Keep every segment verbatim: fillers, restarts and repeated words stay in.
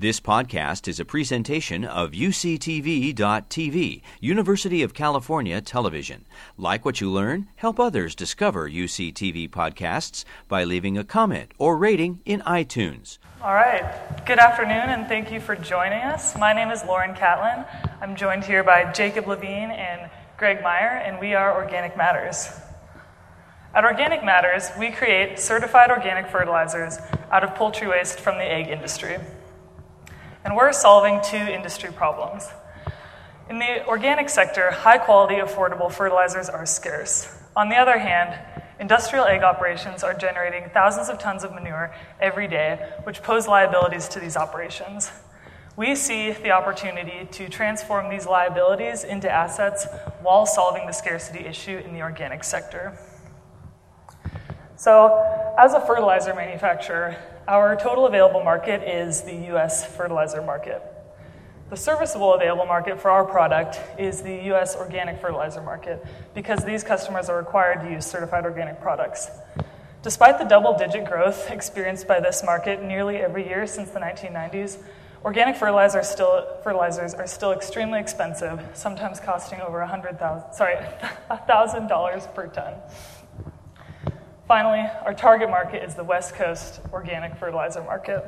This podcast is a presentation of U C T V dot T V, University of California Television. Like what you learn? Help others discover U C T V podcasts by leaving a comment or rating in iTunes. All right. Good afternoon, and thank you for joining us. My name is Lauren Catlin. I'm joined here by Jacob Levine and Greg Meyer, and we are Organic Matters. At Organic Matters, we create certified organic fertilizers out of poultry waste from the egg industry. And we're solving two industry problems. In the organic sector, high-quality, affordable fertilizers are scarce. On the other hand, industrial egg operations are generating thousands of tons of manure every day, which pose liabilities to these operations. We see the opportunity to transform these liabilities into assets while solving the scarcity issue in the organic sector. So, as a fertilizer manufacturer, our total available market is the U S fertilizer market. The serviceable available market for our product is the U S organic fertilizer market because these customers are required to use certified organic products. Despite the double-digit growth experienced by this market nearly every year since the nineteen nineties, organic fertilizer still, fertilizers are still extremely expensive, sometimes costing over one hundred thousand dollars, sorry, one thousand dollars per ton. Finally, our target market is the West Coast organic fertilizer market.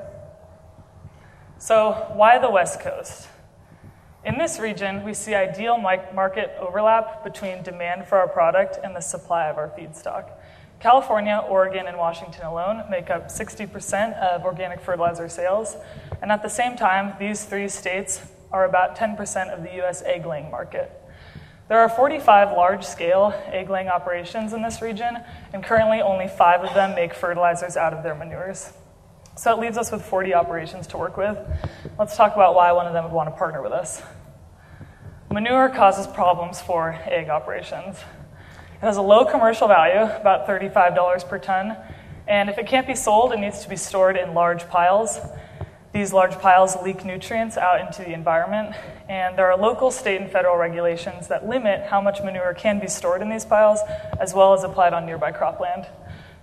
So why the West Coast? In this region, we see ideal market overlap between demand for our product and the supply of our feedstock. California, Oregon, and Washington alone make up sixty percent of organic fertilizer sales, and at the same time, these three states are about ten percent of the U S egg-laying market. There are forty-five large-scale egg-laying operations in this region, and currently only five of them make fertilizers out of their manures. So it leaves us with forty operations to work with. Let's talk about why one of them would want to partner with us. Manure causes problems for egg operations. It has a low commercial value, about thirty-five dollars per ton, and if it can't be sold, it needs to be stored in large piles. These large piles leak nutrients out into the environment, and there are local, state, and federal regulations that limit how much manure can be stored in these piles, as well as applied on nearby cropland.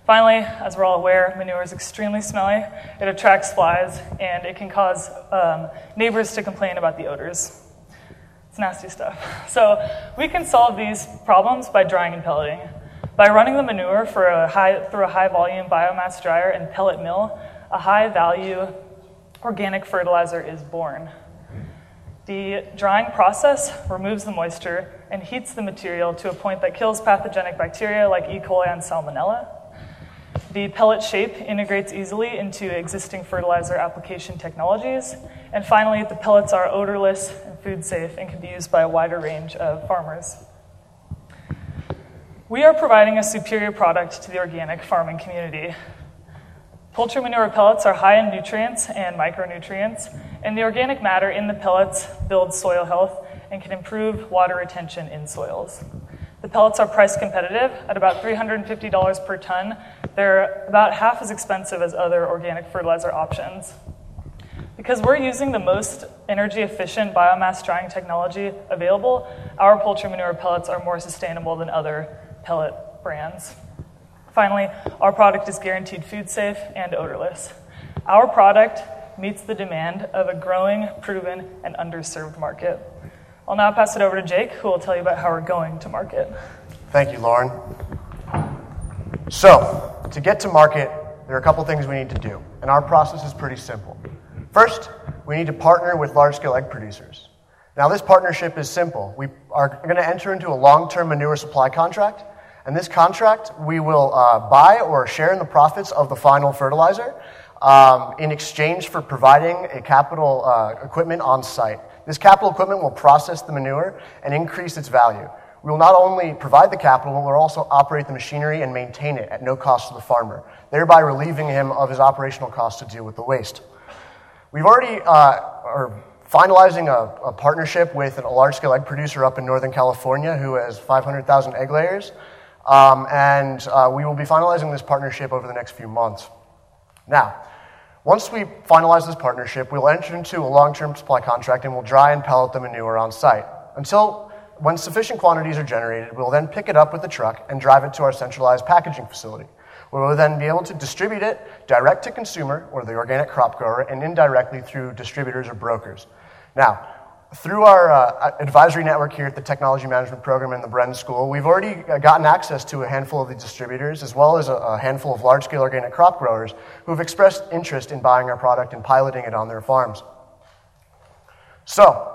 Finally, as we're all aware, manure is extremely smelly, it attracts flies, and it can cause um, neighbors to complain about the odors. It's nasty stuff. So we can solve these problems by drying and pelleting. By running the manure for a high, through a high-volume biomass dryer and pellet mill, a high-value organic fertilizer is born. The drying process removes the moisture and heats the material to a point that kills pathogenic bacteria like E. coli and Salmonella. The pellet shape integrates easily into existing fertilizer application technologies. And finally, the pellets are odorless and food safe and can be used by a wider range of farmers. We are providing a superior product to the organic farming community. Poultry manure pellets are high in nutrients and micronutrients, and the organic matter in the pellets builds soil health and can improve water retention in soils. The pellets are price competitive at about three hundred fifty dollars per ton. They're about half as expensive as other organic fertilizer options. Because we're using the most energy-efficient biomass drying technology available, our poultry manure pellets are more sustainable than other pellet brands. Finally, our product is guaranteed food safe and odorless. Our product meets the demand of a growing, proven, and underserved market. I'll now pass it over to Jake, who will tell you about how we're going to market. Thank you, Lauren. So, to get to market, there are a couple things we need to do, and our process is pretty simple. First, we need to partner with large-scale egg producers. Now, this partnership is simple. We are going to enter into a long-term manure supply contract. In this contract, we will uh, buy or share in the profits of the final fertilizer um, in exchange for providing a capital uh, equipment on site. This capital equipment will process the manure and increase its value. We will not only provide the capital, but we'll also operate the machinery and maintain it at no cost to the farmer, thereby relieving him of his operational costs to deal with the waste. We've already uh, are finalizing a, a partnership with a large-scale egg producer up in Northern California who has five hundred thousand egg layers. Um, and uh, we will be finalizing this partnership over the next few months. Now, once we finalize this partnership, we'll enter into a long-term supply contract and we'll dry and pellet the manure on site. Until when sufficient quantities are generated, we'll then pick it up with the truck and drive it to our centralized packaging facility. We will then be able to distribute it direct to consumer or the organic crop grower and indirectly through distributors or brokers. Now, through our uh, advisory network here at the Technology Management Program in the Brennan School, we've already gotten access to a handful of the distributors as well as a, a handful of large-scale organic crop growers who have expressed interest in buying our product and piloting it on their farms. So,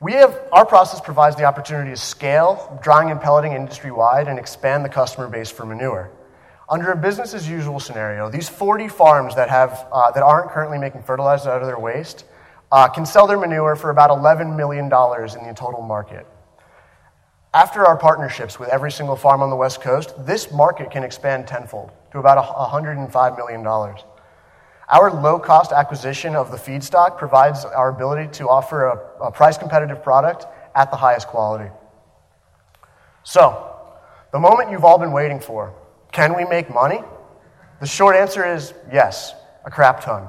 we have, our process provides the opportunity to scale drying and pelleting industry-wide and expand the customer base for manure. Under a business-as-usual scenario, these forty farms that, have, uh, that aren't currently making fertilizer out of their waste Uh, can sell their manure for about eleven million dollars in the total market. After our partnerships with every single farm on the West Coast, this market can expand tenfold to about one hundred five million dollars. Our low-cost acquisition of the feedstock provides our ability to offer a, a price-competitive product at the highest quality. So, the moment you've all been waiting for, can we make money? The short answer is yes, a crap ton.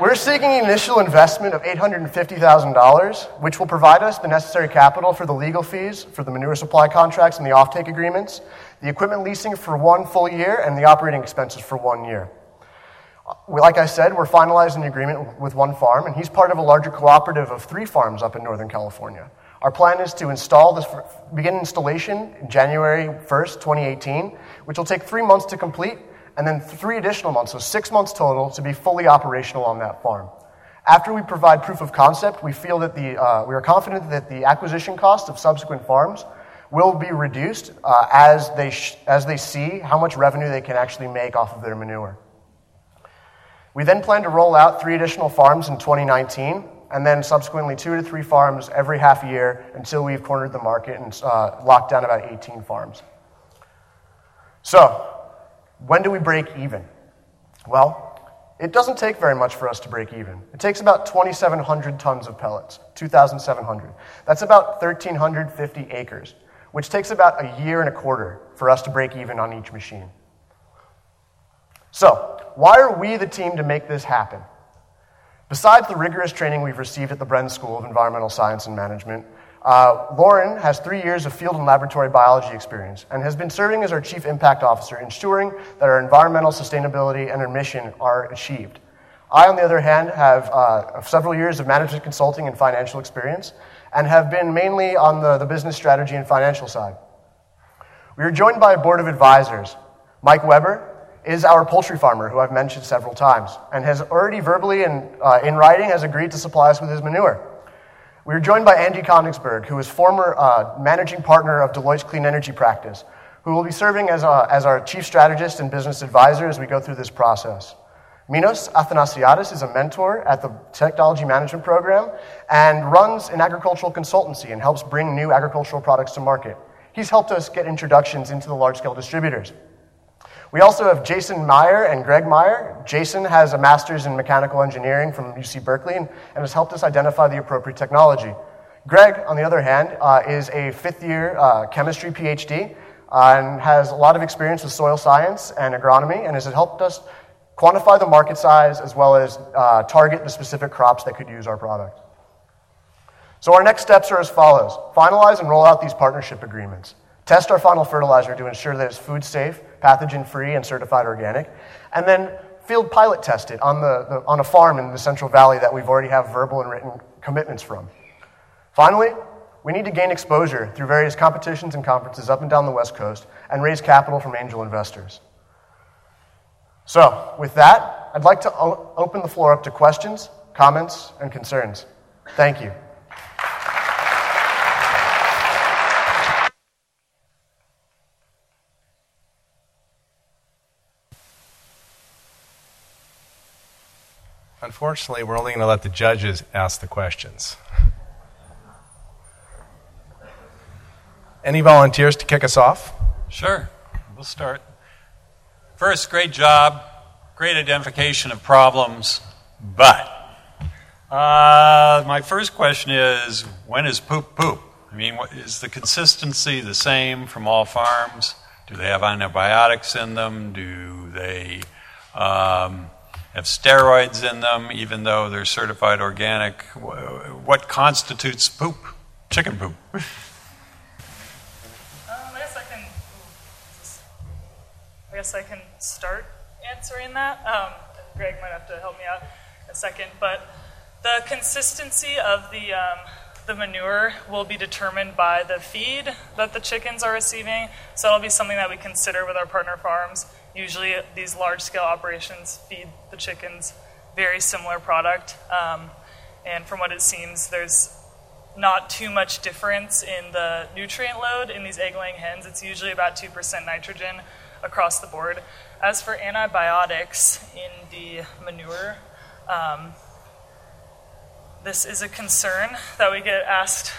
We're seeking initial investment of eight hundred fifty thousand dollars, which will provide us the necessary capital for the legal fees, for the manure supply contracts and the offtake agreements, the equipment leasing for one full year, and the operating expenses for one year. Like I said, we're finalizing an agreement with one farm, and he's part of a larger cooperative of three farms up in Northern California. Our plan is to install this, begin installation January first, twenty eighteen, which will take three months to complete, and then three additional months, so six months total, to be fully operational on that farm. After we provide proof of concept, we feel that the uh, we are confident that the acquisition cost of subsequent farms will be reduced uh, as they sh- as they see how much revenue they can actually make off of their manure. We then plan to roll out three additional farms in twenty nineteen, and then subsequently two to three farms every half year until we've cornered the market and uh, locked down about eighteen farms. So, when do we break even? Well, it doesn't take very much for us to break even. It takes about twenty-seven hundred tons of pellets, two thousand seven hundred. That's about one thousand three hundred fifty acres, which takes about a year and a quarter for us to break even on each machine. So, why are we the team to make this happen? Besides the rigorous training we've received at the Brennan School of Environmental Science and Management, Uh, Lauren has three years of field and laboratory biology experience and has been serving as our Chief Impact Officer, ensuring that our environmental sustainability and our mission are achieved. I, on the other hand, have uh, several years of management consulting and financial experience and have been mainly on the, the business strategy and financial side. We are joined by a board of advisors. Mike Weber is our poultry farmer, who I've mentioned several times, and has already verbally and uh, in writing has agreed to supply us with his manure. We are joined by Andy Konigsberg, who is former uh, managing partner of Deloitte's Clean Energy Practice, who will be serving as, a, as our chief strategist and business advisor as we go through this process. Minos Athanasiadis is a mentor at the Technology Management Program and runs an agricultural consultancy and helps bring new agricultural products to market. He's helped us get introductions into the large-scale distributors. We also have Jason Meyer and Greg Meyer. Jason has a master's in mechanical engineering from U C Berkeley and, and has helped us identify the appropriate technology. Greg, on the other hand, uh, is a fifth-year uh, chemistry PhD uh, and has a lot of experience with soil science and agronomy and has helped us quantify the market size as well as uh, target the specific crops that could use our product. So our next steps are as follows. Finalize and roll out these partnership agreements. Test our final fertilizer to ensure that it's food safe, pathogen-free, and certified organic, and then field pilot test it on, the, the, on a farm in the Central Valley that we've already have verbal and written commitments from. Finally, we need to gain exposure through various competitions and conferences up and down the West Coast and raise capital from angel investors. So, with that, I'd like to o- open the floor up to questions, comments, and concerns. Thank you. Unfortunately, we're only going to let the judges ask the questions. Any volunteers to kick us off? Sure. We'll start. First, great job. Great identification of problems. But uh, my first question is, when is poop poop? I mean, what, is the consistency the same from all farms? Do they have antibiotics in them? Do they... Um, have steroids in them, even though they're certified organic? What constitutes poop? Chicken poop. Um, I guess I can guess I can start answering that. Um, Greg might have to help me out a second, but the consistency of the um, the manure will be determined by the feed that the chickens are receiving. So it'll be something that we consider with our partner farms. Usually these large-scale operations feed the chickens very similar product. Um, and from what it seems, there's not too much difference in the nutrient load in these egg-laying hens. It's usually about two percent nitrogen across the board. As for antibiotics in the manure, um, this is a concern that we get asked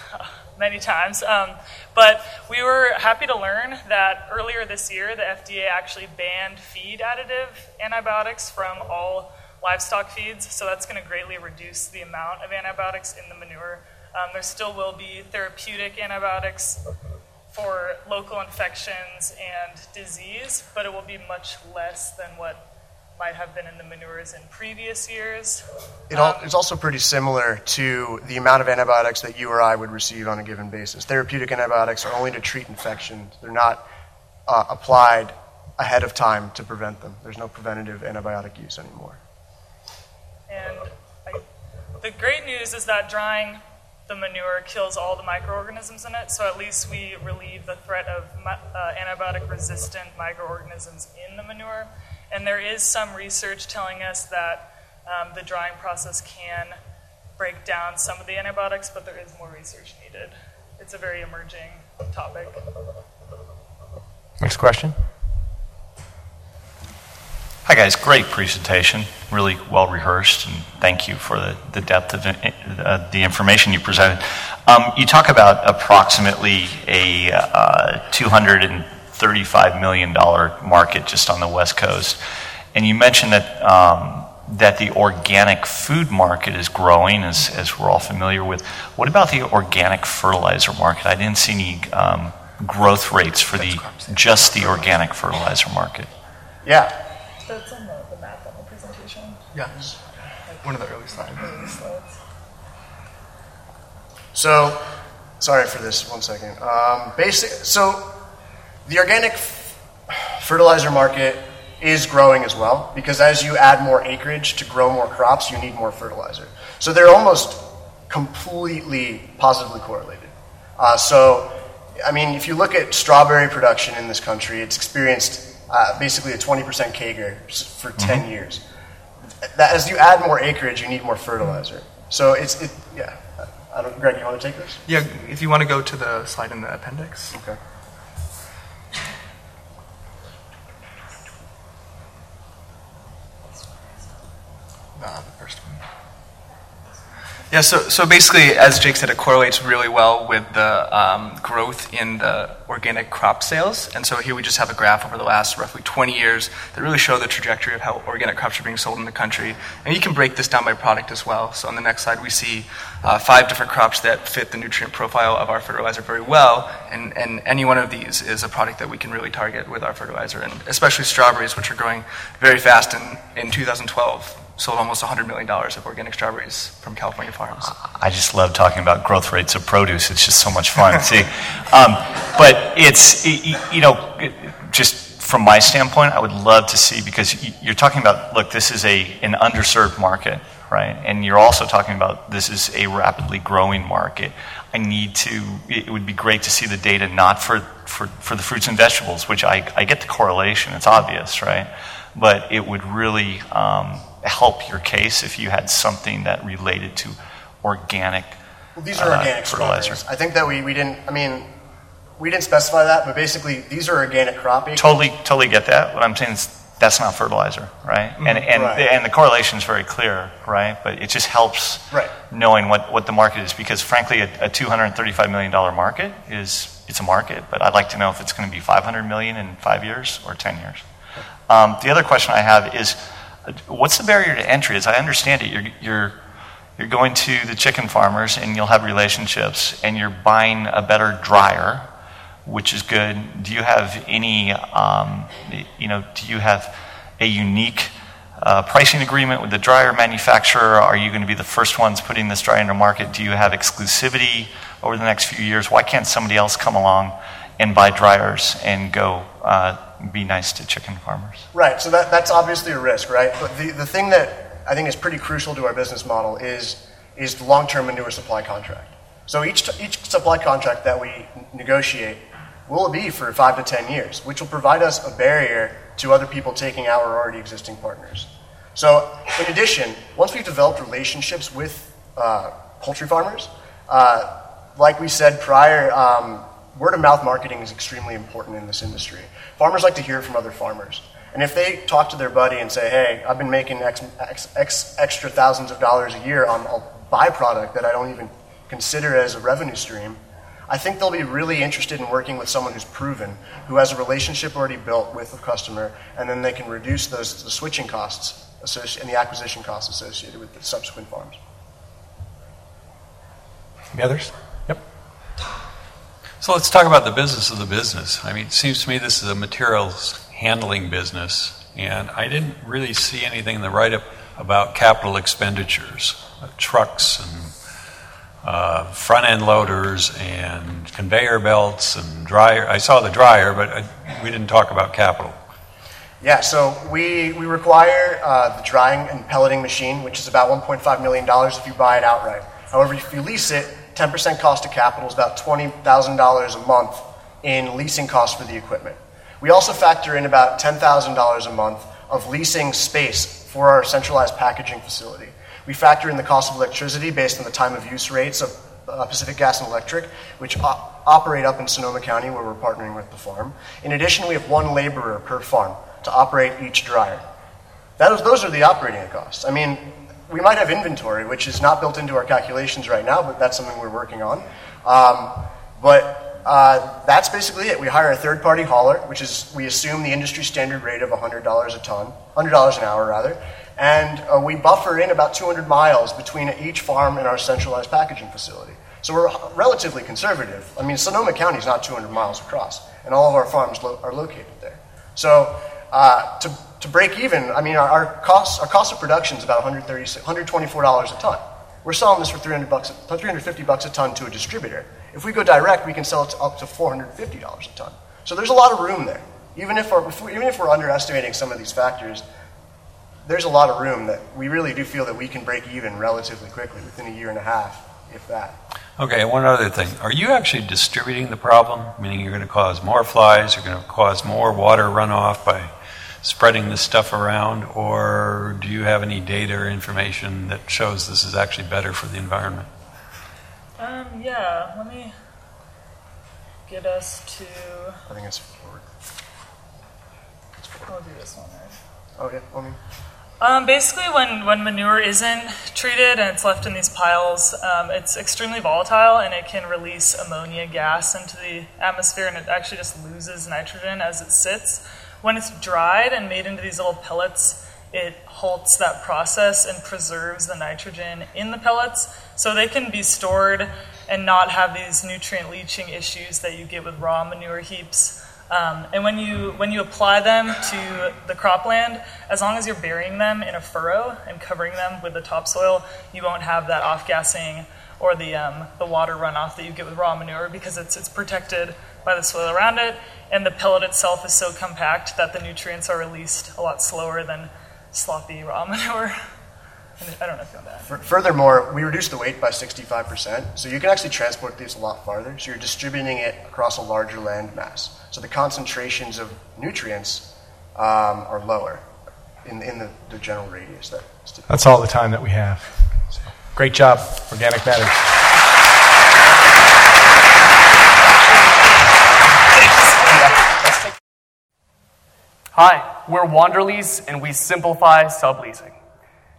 many times. Um, but we were happy to learn that earlier this year, the F D A actually banned feed additive antibiotics from all livestock feeds. So that's going to greatly reduce the amount of antibiotics in the manure. Um, there still will be therapeutic antibiotics for local infections and disease, but it will be much less than what might have been in the manures in previous years. It all, um, it's also pretty similar to the amount of antibiotics that you or I would receive on a given basis. Therapeutic antibiotics are only to treat infections. They're not uh, applied ahead of time to prevent them. There's no preventative antibiotic use anymore. And I, the great news is that drying the manure kills all the microorganisms in it, so at least we relieve the threat of uh, antibiotic-resistant microorganisms in the manure. And there is some research telling us that um, the drying process can break down some of the antibiotics, but there is more research needed. It's a very emerging topic. Next question. Hi guys, great presentation, really well rehearsed, and thank you for the, the depth of uh, the information you presented. Um, you talk about approximately a uh, two hundred thirty-five million dollars market just on the West Coast, and you mentioned that um, that the organic food market is growing, as, as we're all familiar with. What about the organic fertilizer market? I didn't see any um, growth rates for the just the organic fertilizer market. Yeah. That's on the, the map on the presentation. Yeah, one of the early slides. Early slides. So, sorry for this, one second. Um, basic, so, the organic f- fertilizer market is growing as well, because as you add more acreage to grow more crops, you need more fertilizer. So they're almost completely positively correlated. Uh, so, I mean, if you look at strawberry production in this country, it's experienced Uh, basically a twenty percent C A G R for ten mm-hmm. years. That, as you add more acreage, you need more fertilizer. So it's, it, yeah. I don't, Greg, you want to take this? Yeah, if you want to go to the slide in the appendix. Okay. Nah, the first one. Yeah, so, so basically, as Jake said, it correlates really well with the um, growth in the organic crop sales. And so here we just have a graph over the last roughly twenty years that really show the trajectory of how organic crops are being sold in the country. And you can break this down by product as well. So on the next slide, we see uh, five different crops that fit the nutrient profile of our fertilizer very well. And, and any one of these is a product that we can really target with our fertilizer, and especially strawberries, which are growing very fast in, in two thousand twelve. Sold almost one hundred million dollars of organic strawberries from California farms. I just love talking about growth rates of produce. It's just so much fun. See, um, but it's, you know, just from my standpoint, I would love to see, because you're talking about, look, this is a an underserved market, right? And you're also talking about this is a rapidly growing market. I need to, it would be great to see the data, not for, for, for the fruits and vegetables, which I, I get the correlation. It's obvious, right? But it would really um, help your case if you had something that related to organic well, these are uh, organic fertilizer. Strawberries. I think that we, we didn't, I mean, we didn't specify that, but basically these are organic crop acres. Totally, totally get that. What I'm saying is that's not fertilizer, right? Mm-hmm. And and right. and the correlation is very clear, right? But it just helps right. knowing what, what the market is, because frankly a, a two hundred thirty-five million dollars market is, it's a market, but I'd like to know if it's going to be five hundred million dollars in five years or ten years. Um, the other question I have is, what's the barrier to entry? As I understand it, you're you're you're going to the chicken farmers, and you'll have relationships, and you're buying a better dryer, which is good. Do you have any, um, you know, do you have a unique uh, pricing agreement with the dryer manufacturer? Are you going to be the first ones putting this dryer into market? Do you have exclusivity over the next few years? Why can't somebody else come along and buy dryers and go uh, be nice to chicken farmers. Right, so that, that's obviously a risk, right? But the, the thing that I think is pretty crucial to our business model is is the long-term manure supply contract. So each each supply contract that we negotiate will be for five to ten years, which will provide us a barrier to other people taking our already existing partners. So in addition, once we've developed relationships with uh, poultry farmers, uh, like we said prior, um, word-of-mouth marketing is extremely important in this industry. Farmers like to hear it from other farmers. And if they talk to their buddy and say, hey, I've been making X, X, X extra thousands of dollars a year on a byproduct that I don't even consider as a revenue stream, I think they'll be really interested in working with someone who's proven, who has a relationship already built with the customer, and then they can reduce those the switching costs and the acquisition costs associated with the subsequent farms. Any others? Yep. So let's talk about the business of the business. I mean, it seems to me this is a materials handling business, and I didn't really see anything in the write-up about capital expenditures, uh, trucks and Uh, front-end loaders and conveyor belts and dryer. I saw the dryer, but I, we didn't talk about capital. Yeah, so we, we require uh, the drying and pelleting machine, which is about one point five million dollars if you buy it outright. However, if you lease it, ten percent cost of capital is about twenty thousand dollars a month in leasing costs for the equipment. We also factor in about ten thousand dollars a month of leasing space for our centralized packaging facility. We factor in the cost of electricity based on the time of use rates of uh, Pacific Gas and Electric, which op- operate up in Sonoma County where we're partnering with the farm. In addition, we have one laborer per farm to operate each dryer. That is, those are the operating costs. I mean, we might have inventory, which is not built into our calculations right now, but that's something we're working on. Um, but uh, that's basically it. We hire a third-party hauler, which is, we assume the industry standard rate of one hundred dollars a ton, one hundred dollars an hour rather, and uh, we buffer in about two hundred miles between each farm and our centralized packaging facility. So we're relatively conservative. I mean, Sonoma County is not two hundred miles across, and all of our farms lo- are located there. So uh, to to break even, I mean, our, our cost our cost of production is about one hundred twenty-four dollars a ton. We're selling this for three hundred bucks, three hundred fifty bucks a ton to a distributor. If we go direct, we can sell it to up to four hundred fifty dollars a ton. So there's a lot of room there. Even if we're, if we, even if we're underestimating some of these factors, there's a lot of room that we really do feel that we can break even relatively quickly within a year and a half, if that. Okay, one other thing. Are you actually distributing the problem? Meaning you're going to cause more flies, you're going to cause more water runoff by spreading this stuff around, or do you have any data or information that shows this is actually better for the environment? Um, yeah, let me get us to... I think it's forward. It's forward. We'll do this one, right? Okay, let me... Um, basically, when, when manure isn't treated and it's left in these piles, um, it's extremely volatile and it can release ammonia gas into the atmosphere, and it actually just loses nitrogen as it sits. When it's dried and made into these little pellets, it halts that process and preserves the nitrogen in the pellets, so they can be stored and not have these nutrient leaching issues that you get with raw manure heaps. Um, and when you when you apply them to the cropland, as long as you're burying them in a furrow and covering them with the topsoil, you won't have that off-gassing or the um, the water runoff that you get with raw manure, because it's it's protected by the soil around it, and the pellet itself is so compact that the nutrients are released a lot slower than sloppy raw manure. I don't know if you know that. For, furthermore, we reduce the weight by sixty-five percent, so you can actually transport these a lot farther, so you're distributing it across a larger land mass. So the concentrations of nutrients um, are lower in, in the, the general radius. That That's all the time that we have. So, great job, Organic Matters. Hi, we're Wanderlease, and we simplify subleasing.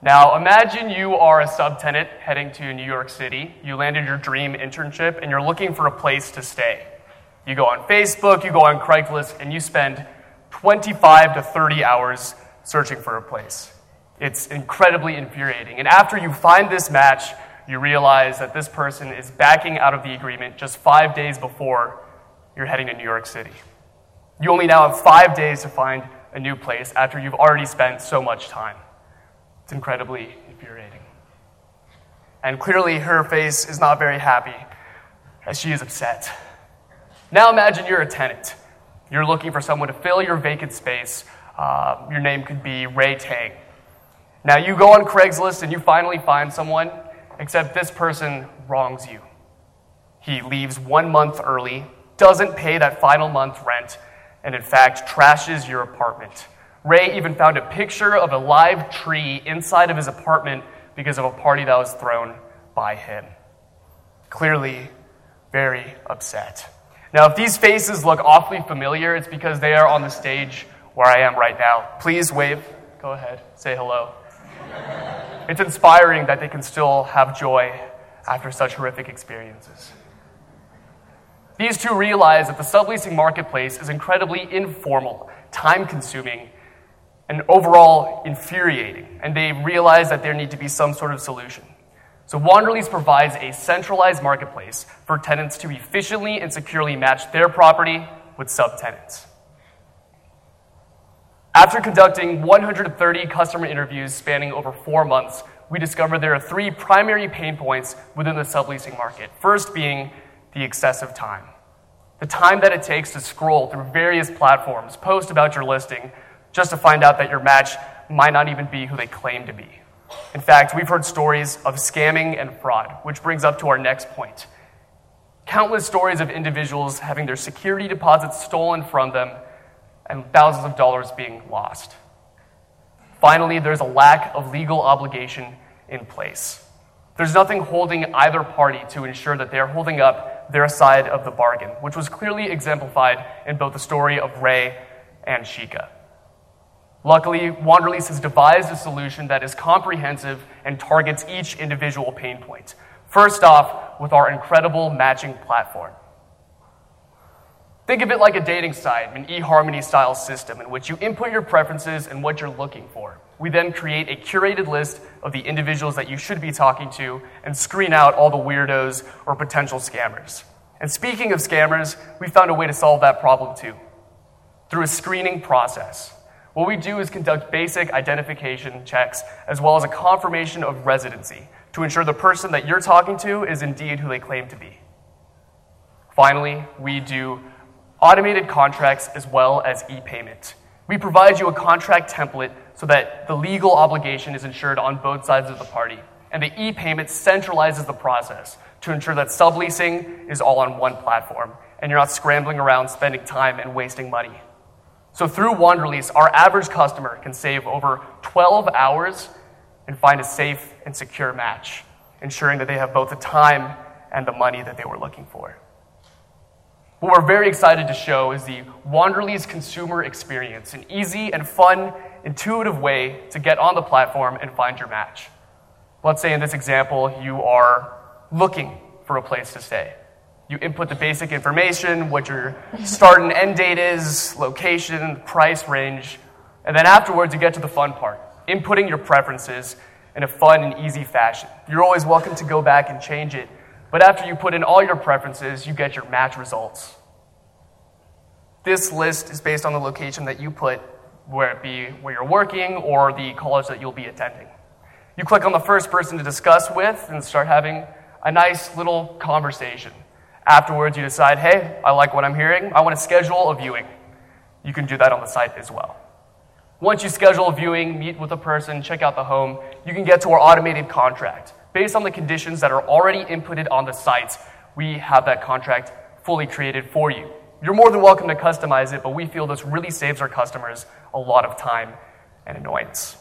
Now, imagine you are a subtenant heading to New York City. You landed your dream internship, and you're looking for a place to stay. You go on Facebook, you go on Craigslist, and you spend twenty-five to thirty hours searching for a place. It's incredibly infuriating. And after you find this match, you realize that this person is backing out of the agreement just five days before you're heading to New York City. You only now have five days to find a new place after you've already spent so much time. It's incredibly infuriating. And clearly her face is not very happy, as she is upset. Now imagine you're a tenant. You're looking for someone to fill your vacant space. Uh, your name could be Ray Tang. Now you go on Craigslist and you finally find someone, except this person wrongs you. He leaves one month early, doesn't pay that final month rent, and in fact trashes your apartment. Ray even found a picture of a live tree inside of his apartment because of a party that was thrown by him. Clearly, very upset. Now, if these faces look awfully familiar, it's because they are on the stage where I am right now. Please wave. Go ahead. Say hello. It's inspiring that they can still have joy after such horrific experiences. These two realize that the subleasing marketplace is incredibly informal, time-consuming, and overall infuriating, and they realize that there need to be some sort of solution. So Wanderlease provides a centralized marketplace for tenants to efficiently and securely match their property with subtenants. After conducting one hundred thirty customer interviews spanning over four months, we discovered there are three primary pain points within the subleasing market, first being the excessive time. The time that it takes to scroll through various platforms, post about your listing, just to find out that your match might not even be who they claim to be. In fact, we've heard stories of scamming and fraud, which brings up to our next point. Countless stories of individuals having their security deposits stolen from them and thousands of dollars being lost. Finally, there's a lack of legal obligation in place. There's nothing holding either party to ensure that they're holding up their side of the bargain, which was clearly exemplified in both the story of Ray and Shikha. Luckily, Wanderlease has devised a solution that is comprehensive and targets each individual pain point. First off, with our incredible matching platform. Think of it like a dating site, an eHarmony-style system in which you input your preferences and what you're looking for. We then create a curated list of the individuals that you should be talking to and screen out all the weirdos or potential scammers. And speaking of scammers, we found a way to solve that problem too, through a screening process. What we do is conduct basic identification checks as well as a confirmation of residency to ensure the person that you're talking to is indeed who they claim to be. Finally, we do automated contracts as well as e-payment. We provide you a contract template so that the legal obligation is ensured on both sides of the party, and the e-payment centralizes the process to ensure that subleasing is all on one platform and you're not scrambling around spending time and wasting money. So through Wanderlease, our average customer can save over twelve hours and find a safe and secure match, ensuring that they have both the time and the money that they were looking for. What we're very excited to show is the Wanderlease consumer experience, an easy and fun, intuitive way to get on the platform and find your match. Let's say in this example, you are looking for a place to stay. You input the basic information, what your start and end date is, location, price range, and then afterwards you get to the fun part, inputting your preferences in a fun and easy fashion. You're always welcome to go back and change it, but after you put in all your preferences, you get your match results. This list is based on the location that you put, where it be where you're working or the college that you'll be attending. You click on the first person to discuss with and start having a nice little conversation. Afterwards, you decide, hey, I like what I'm hearing. I want to schedule a viewing. You can do that on the site as well. Once you schedule a viewing, meet with a person, check out the home, you can get to our automated contract. Based on the conditions that are already inputted on the site, we have that contract fully created for you. You're more than welcome to customize it, but we feel this really saves our customers a lot of time and annoyance.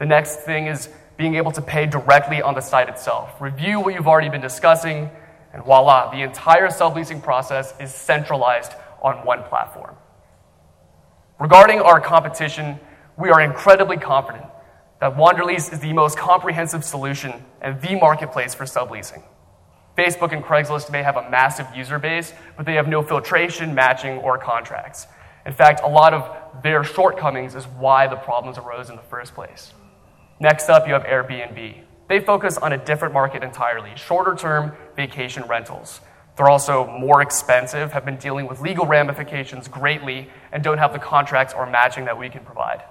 The next thing is being able to pay directly on the site itself. Review what you've already been discussing, and voila, the entire subleasing process is centralized on one platform. Regarding our competition, we are incredibly confident that Wanderlease is the most comprehensive solution and the marketplace for subleasing. Facebook and Craigslist may have a massive user base, but they have no filtration, matching, or contracts. In fact, a lot of their shortcomings is why the problems arose in the first place. Next up, you have Airbnb. They focus on a different market entirely, shorter-term vacation rentals. They're also more expensive, have been dealing with legal ramifications greatly, and don't have the contracts or matching that we can provide.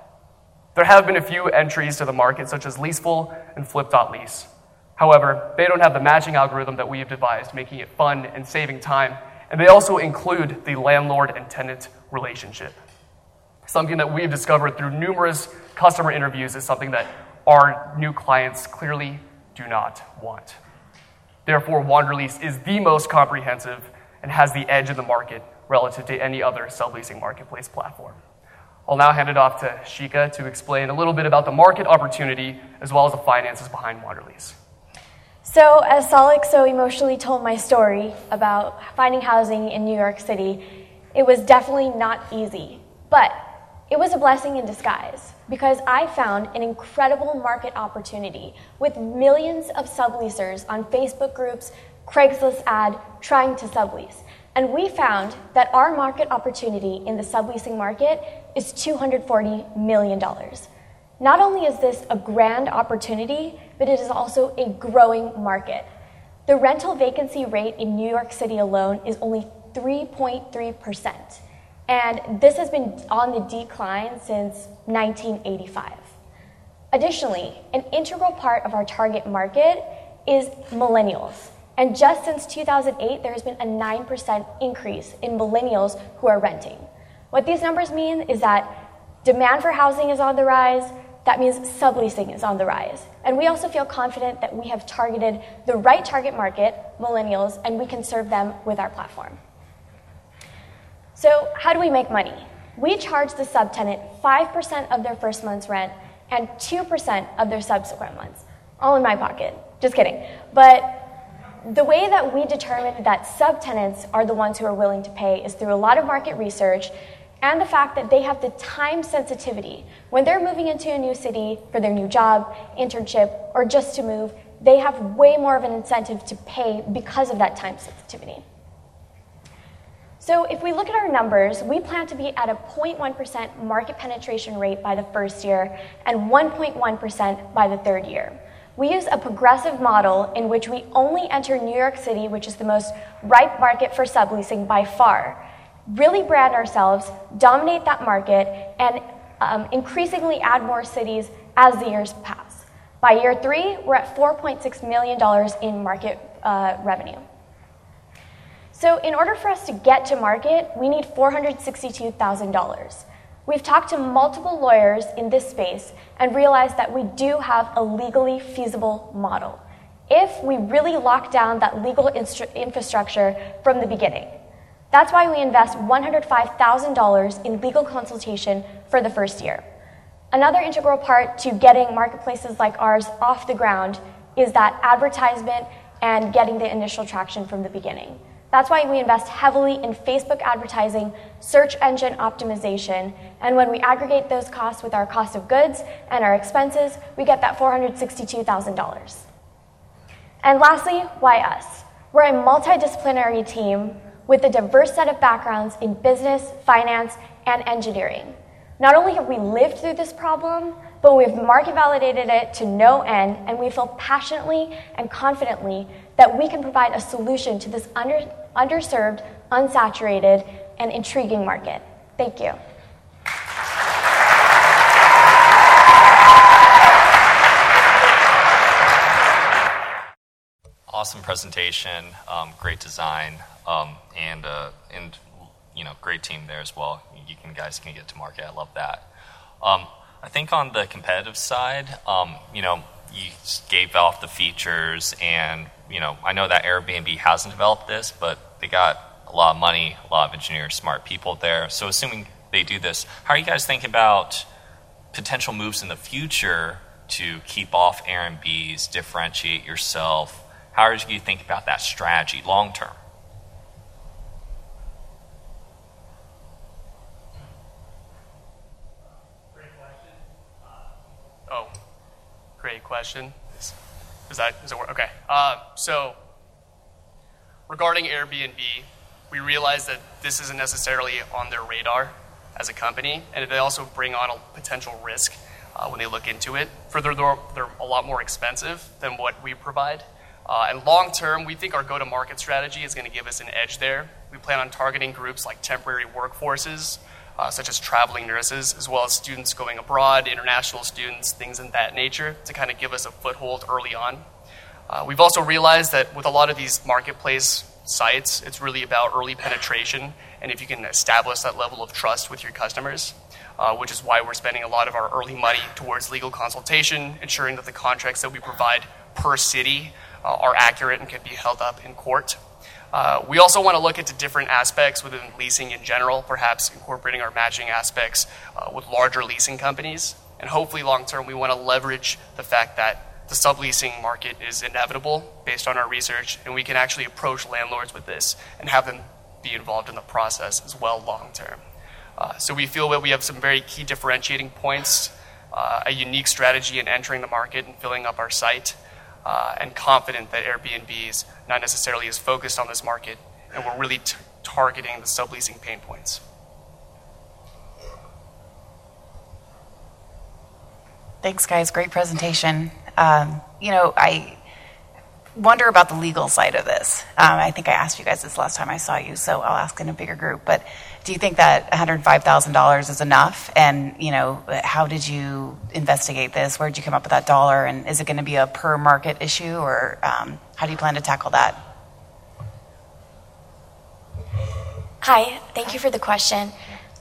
There have been a few entries to the market, such as Leaseful and Flip.Lease. However, they don't have the matching algorithm that we have devised, making it fun and saving time, And they also include the landlord and tenant relationship. Something that we've discovered through numerous customer interviews is something that our new clients clearly do not want. Therefore, Wanderlease is the most comprehensive and has the edge in the market relative to any other subleasing marketplace platform. I'll now hand it off to Shikha to explain a little bit about the market opportunity as well as the finances behind Wanderlease. So as Salik so emotionally told my story about finding housing in New York City, it was definitely not easy, but it was a blessing in disguise because I found an incredible market opportunity with millions of subleasers on Facebook groups, Craigslist ad, trying to sublease. And we found that our market opportunity in the subleasing market is two hundred forty million dollars. Not only is this a grand opportunity, but it is also a growing market. The rental vacancy rate in New York City alone is only three point three percent. And this has been on the decline since nineteen eighty-five. Additionally, an integral part of our target market is millennials. And just since two thousand eight, there has been a nine percent increase in millennials who are renting. What these numbers mean is that demand for housing is on the rise. That means subleasing is on the rise. And we also feel confident that we have targeted the right target market, millennials, and we can serve them with our platform. So how do we make money? We charge the subtenant five percent of their first month's rent and two percent of their subsequent months, all in my pocket. Just kidding. But the way that we determine that subtenants are the ones who are willing to pay is through a lot of market research and the fact that they have the time sensitivity. When they're moving into a new city for their new job, internship, or just to move, they have way more of an incentive to pay because of that time sensitivity. So if we look at our numbers, we plan to be at a zero point one percent market penetration rate by the first year and one point one percent by the third year. We use a progressive model in which we only enter New York City, which is the most ripe market for subleasing by far, really brand ourselves, dominate that market, and um, increasingly add more cities as the years pass. By year three, we're at four point six million dollars in market uh, revenue. So in order for us to get to market, we need four hundred sixty-two thousand dollars. We've talked to multiple lawyers in this space and realized that we do have a legally feasible model if we really lock down that legal instru- infrastructure from the beginning. That's why we invest one hundred five thousand dollars in legal consultation for the first year. Another integral part to getting marketplaces like ours off the ground is that advertisement and getting the initial traction from the beginning. That's why we invest heavily in Facebook advertising, search engine optimization, and when we aggregate those costs with our cost of goods and our expenses, we get that four hundred sixty-two thousand dollars. And lastly, why us? We're a multidisciplinary team with a diverse set of backgrounds in business, finance, and engineering. Not only have we lived through this problem, but we've market validated it to no end, and we feel passionately and confidently that we can provide a solution to this under, underserved, unsaturated, and intriguing market. Thank you. Awesome presentation, um, great design, um, and uh, and you know, great team there as well. You can guys can get to market. I love that. Um, I think on the competitive side, um, you know, you gave off the features, and you know, I know that Airbnb hasn't developed this, but they got a lot of money, a lot of engineers, smart people there. So assuming they do this, how are you guys thinking about potential moves in the future to keep off Airbnbs, differentiate yourself? How are you thinking about that strategy long term? Great question. Uh, oh, great question. Is that, is it work? Okay. Uh, so regarding Airbnb, we realized that this isn't necessarily on their radar as a company, and they also bring on a potential risk uh, when they look into it. Further, they're, they're a lot more expensive than what we provide. Uh, and long term, we think our go-to-market strategy is going to give us an edge there. We plan on targeting groups like temporary workforces, uh, such as traveling nurses, as well as students going abroad, international students, things of that nature, to kind of give us a foothold early on. Uh, we've also realized that with a lot of these marketplace sites. It's really about early penetration, and if you can establish that level of trust with your customers, uh, which is why we're spending a lot of our early money towards legal consultation, ensuring that the contracts that we provide per city uh, are accurate and can be held up in court. Uh, we also want to look into different aspects within leasing in general, perhaps incorporating our matching aspects uh, with larger leasing companies. And hopefully long term, we want to leverage the fact that the subleasing market is inevitable based on our research, and we can actually approach landlords with this and have them be involved in the process as well long term. Uh, so we feel that we have some very key differentiating points, uh, a unique strategy in entering the market and filling up our site. Uh, and confident that Airbnb is not necessarily as focused on this market, and we're really t- targeting the subleasing pain points. Thanks, guys. Great presentation. Um, you know, I wonder about the legal side of this. Um, I think I asked you guys this last time I saw you, so I'll ask in a bigger group. But do you think that one hundred five thousand dollars is enough? And, you know, how did you investigate this? Where did you come up with that dollar? And is it going to be a per market issue, or um, how do you plan to tackle that? Hi, thank you for the question.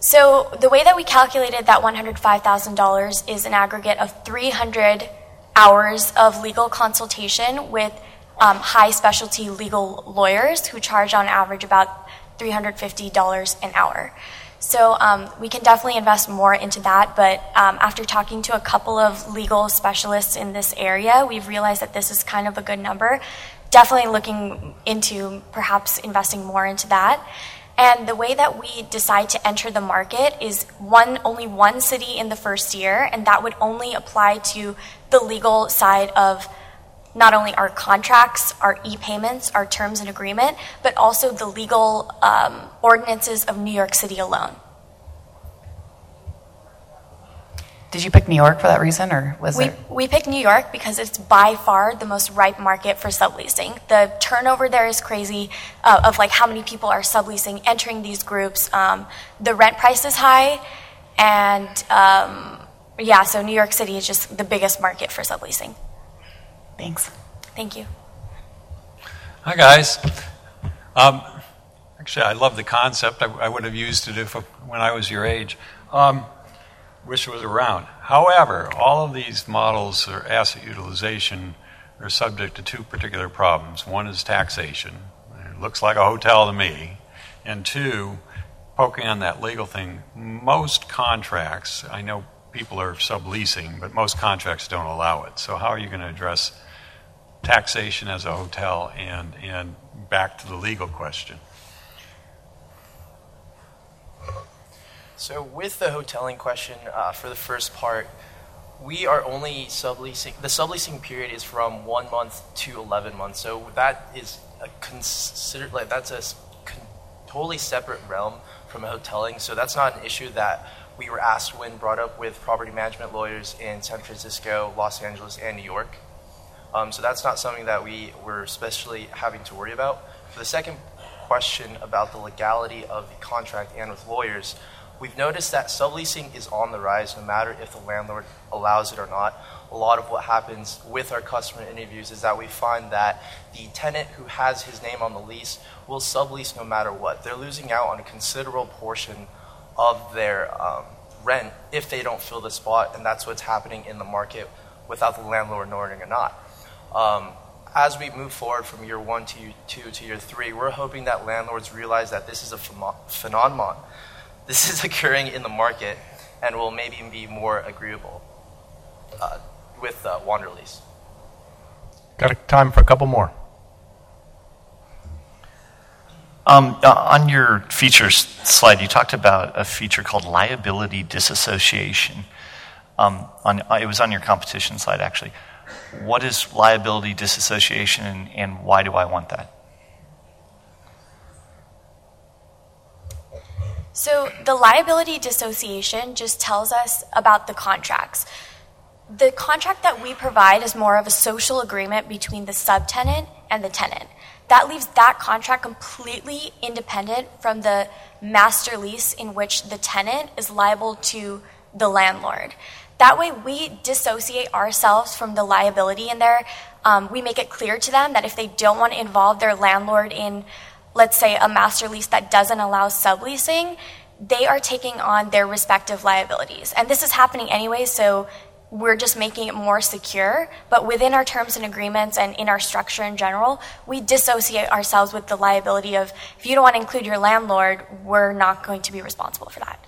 So the way that we calculated that one hundred five thousand dollars is an aggregate of three hundred hours of legal consultation with um, high specialty legal lawyers who charge on average about three hundred fifty dollars an hour. So um, we can definitely invest more into that, but um, after talking to a couple of legal specialists in this area, we've realized that this is kind of a good number. Definitely looking into perhaps investing more into that. And the way that we decide to enter the market is one only one city in the first year, and that would only apply to the legal side of not only our contracts, our e-payments, our terms and agreement, but also the legal um, ordinances of New York City alone. Did you pick New York for that reason, or was we, it? We picked New York because it's by far the most ripe market for subleasing. The turnover there is crazy, uh, of like how many people are subleasing, entering these groups. Um, the rent price is high, and um, yeah, so New York City is just the biggest market for subleasing. Thanks. Thank you. Hi, guys. Um, actually, I love the concept. I, I would have used it if, when I was your age. Um, wish it was around. However, all of these models or asset utilization are subject to two particular problems. One is taxation. It looks like a hotel to me. And two, poking on that legal thing, most contracts, I know people are subleasing, but most contracts don't allow it. So how are you going to address taxation as a hotel and and back to the legal question? So with the hoteling question, uh, for the first part, we are only subleasing. The subleasing period is from one month to eleven months. So that is a considered, like that's a con- totally separate realm from hoteling. So that's not an issue that we were asked when brought up with property management lawyers in San Francisco, Los Angeles, and New York. Um, so that's not something that we were especially having to worry about. For the second question about the legality of the contract and with lawyers, we've noticed that subleasing is on the rise no matter if the landlord allows it or not. A lot of what happens with our customer interviews is that we find that the tenant who has his name on the lease will sublease no matter what. They're losing out on a considerable portion of their um, rent if they don't fill the spot, and that's what's happening in the market without the landlord knowing or not. Um, as we move forward from year one to year two to year three, we're hoping that landlords realize that this is a ph- phenomenon. This is occurring in the market and will maybe be more agreeable uh, with uh, Wanderlease. Got time for a couple more. Um, on your features slide, you talked about a feature called liability disassociation. Um, on, it was on your competition slide, actually. What is liability disassociation, and, and why do I want that? So the liability dissociation just tells us about the contracts. The contract that we provide is more of a social agreement between the subtenant and the tenant. That leaves that contract completely independent from the master lease in which the tenant is liable to the landlord. That way we dissociate ourselves from the liability in there. Um, we make it clear to them that if they don't want to involve their landlord in let's say, a master lease that doesn't allow subleasing, they are taking on their respective liabilities. And this is happening anyway, so we're just making it more secure. But within our terms and agreements and in our structure in general, we dissociate ourselves with the liability of, if you don't want to include your landlord, we're not going to be responsible for that.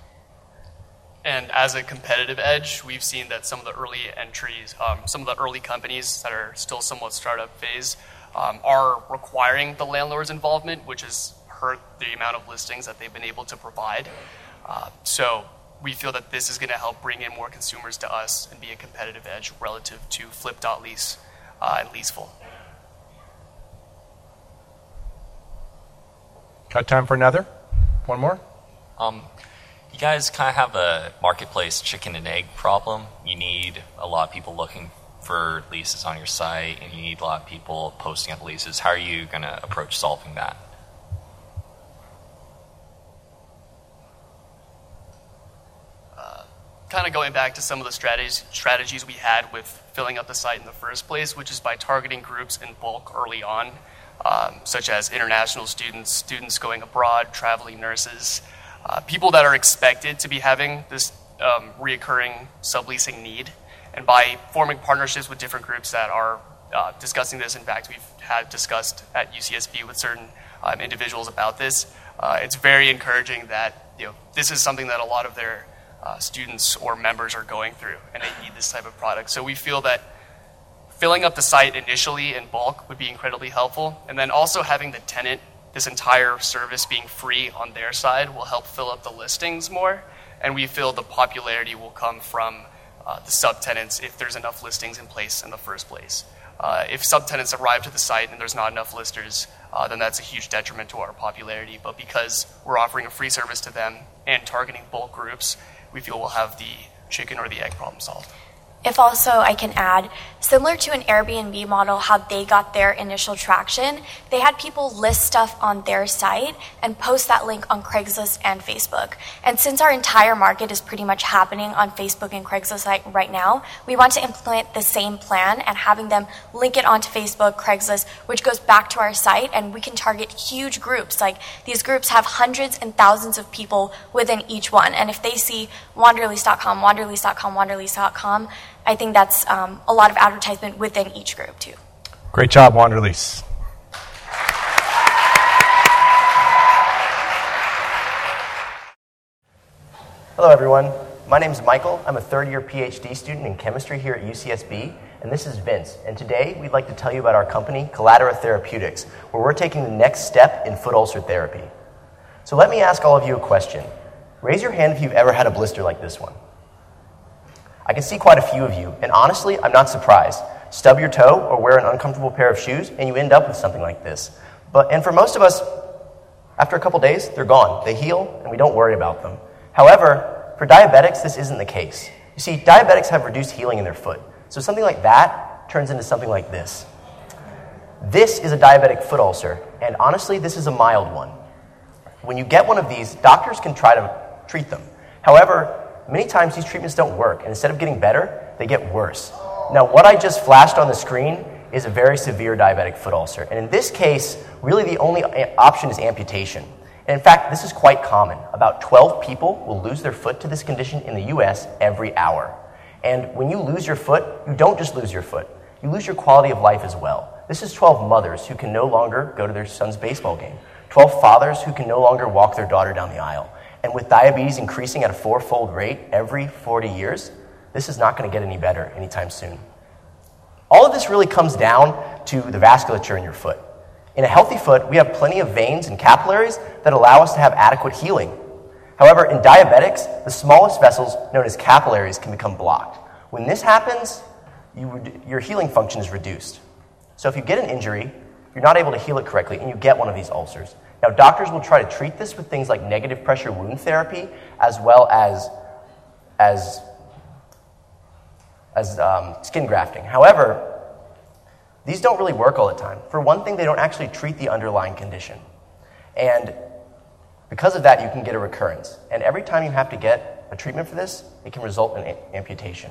And as a competitive edge, we've seen that some of the early entries, um, some of the early companies that are still somewhat startup phase, um, are requiring the landlord's involvement, which has hurt the amount of listings that they've been able to provide. Uh, so we feel that this is going to help bring in more consumers to us and be a competitive edge relative to Flip.Lease uh, and Leaseful. Got time for another? One more? Um, You guys kind of have a marketplace chicken and egg problem. You need a lot of people looking for leases on your site, and you need a lot of people posting up leases. How are you going to approach solving that? Uh, kind of going back to some of the strategies, strategies we had with filling up the site in the first place, which is by targeting groups in bulk early on, um, such as international students, students going abroad, traveling nurses, Uh, people that are expected to be having this um, reoccurring subleasing need. And by forming partnerships with different groups that are uh, discussing this, in fact, we've had discussed at U C S B with certain um, individuals about this, uh, it's very encouraging that you know this is something that a lot of their uh, students or members are going through, and they need this type of product. So we feel that filling up the site initially in bulk would be incredibly helpful, and then also having the tenant, this entire service being free on their side, will help fill up the listings more, and we feel the popularity will come from uh, the subtenants if there's enough listings in place in the first place. Uh, if subtenants arrive to the site and there's not enough listers, uh, then that's a huge detriment to our popularity, but because we're offering a free service to them and targeting bulk groups, we feel we'll have the chicken or the egg problem solved. If also I can add, similar to an Airbnb model, how they got their initial traction, they had people list stuff on their site and post that link on Craigslist and Facebook. And since our entire market is pretty much happening on Facebook and Craigslist right now, we want to implement the same plan and having them link it onto Facebook, Craigslist, which goes back to our site, and we can target huge groups. Like, these groups have hundreds and thousands of people within each one. And if they see wanderlease dot com, wanderlease dot com, wanderlease dot com, I think that's um, a lot of advertisement within each group, too. Great job, Wanderlease. Hello, everyone. My name is Michael. I'm a third-year PhD student in chemistry here at U C S B, and this is Vince. And today, we'd like to tell you about our company, Collateral Therapeutics, where we're taking the next step in foot ulcer therapy. So let me ask all of you a question. Raise your hand if you've ever had a blister like this one. I can see quite a few of you, and honestly, I'm not surprised. Stub your toe or wear an uncomfortable pair of shoes, and you end up with something like this. But and for most of us, after a couple days, they're gone. They heal, and we don't worry about them. However, for diabetics, this isn't the case. You see, diabetics have reduced healing in their foot, so something like that turns into something like this. This is a diabetic foot ulcer, and honestly, this is a mild one. When you get one of these, doctors can try to treat them. However, many times these treatments don't work, and instead of getting better, they get worse. Now, what I just flashed on the screen is a very severe diabetic foot ulcer, and in this case, really the only option is amputation. And in fact, this is quite common. About twelve people will lose their foot to this condition in the U S every hour. And when you lose your foot, you don't just lose your foot. You lose your quality of life as well. This is twelve mothers who can no longer go to their son's baseball game, twelve fathers who can no longer walk their daughter down the aisle. And with diabetes increasing at a four-fold rate every forty years, this is not going to get any better anytime soon. All of this really comes down to the vasculature in your foot. In a healthy foot, we have plenty of veins and capillaries that allow us to have adequate healing. However, in diabetics, the smallest vessels, known as capillaries, can become blocked. When this happens, you, your healing function is reduced. So if you get an injury, you're not able to heal it correctly, and you get one of these ulcers. Now, doctors will try to treat this with things like negative pressure wound therapy, as well as, as, as um, skin grafting. However, these don't really work all the time. For one thing, they don't actually treat the underlying condition. And because of that, you can get a recurrence. And every time you have to get a treatment for this, it can result in a- amputation.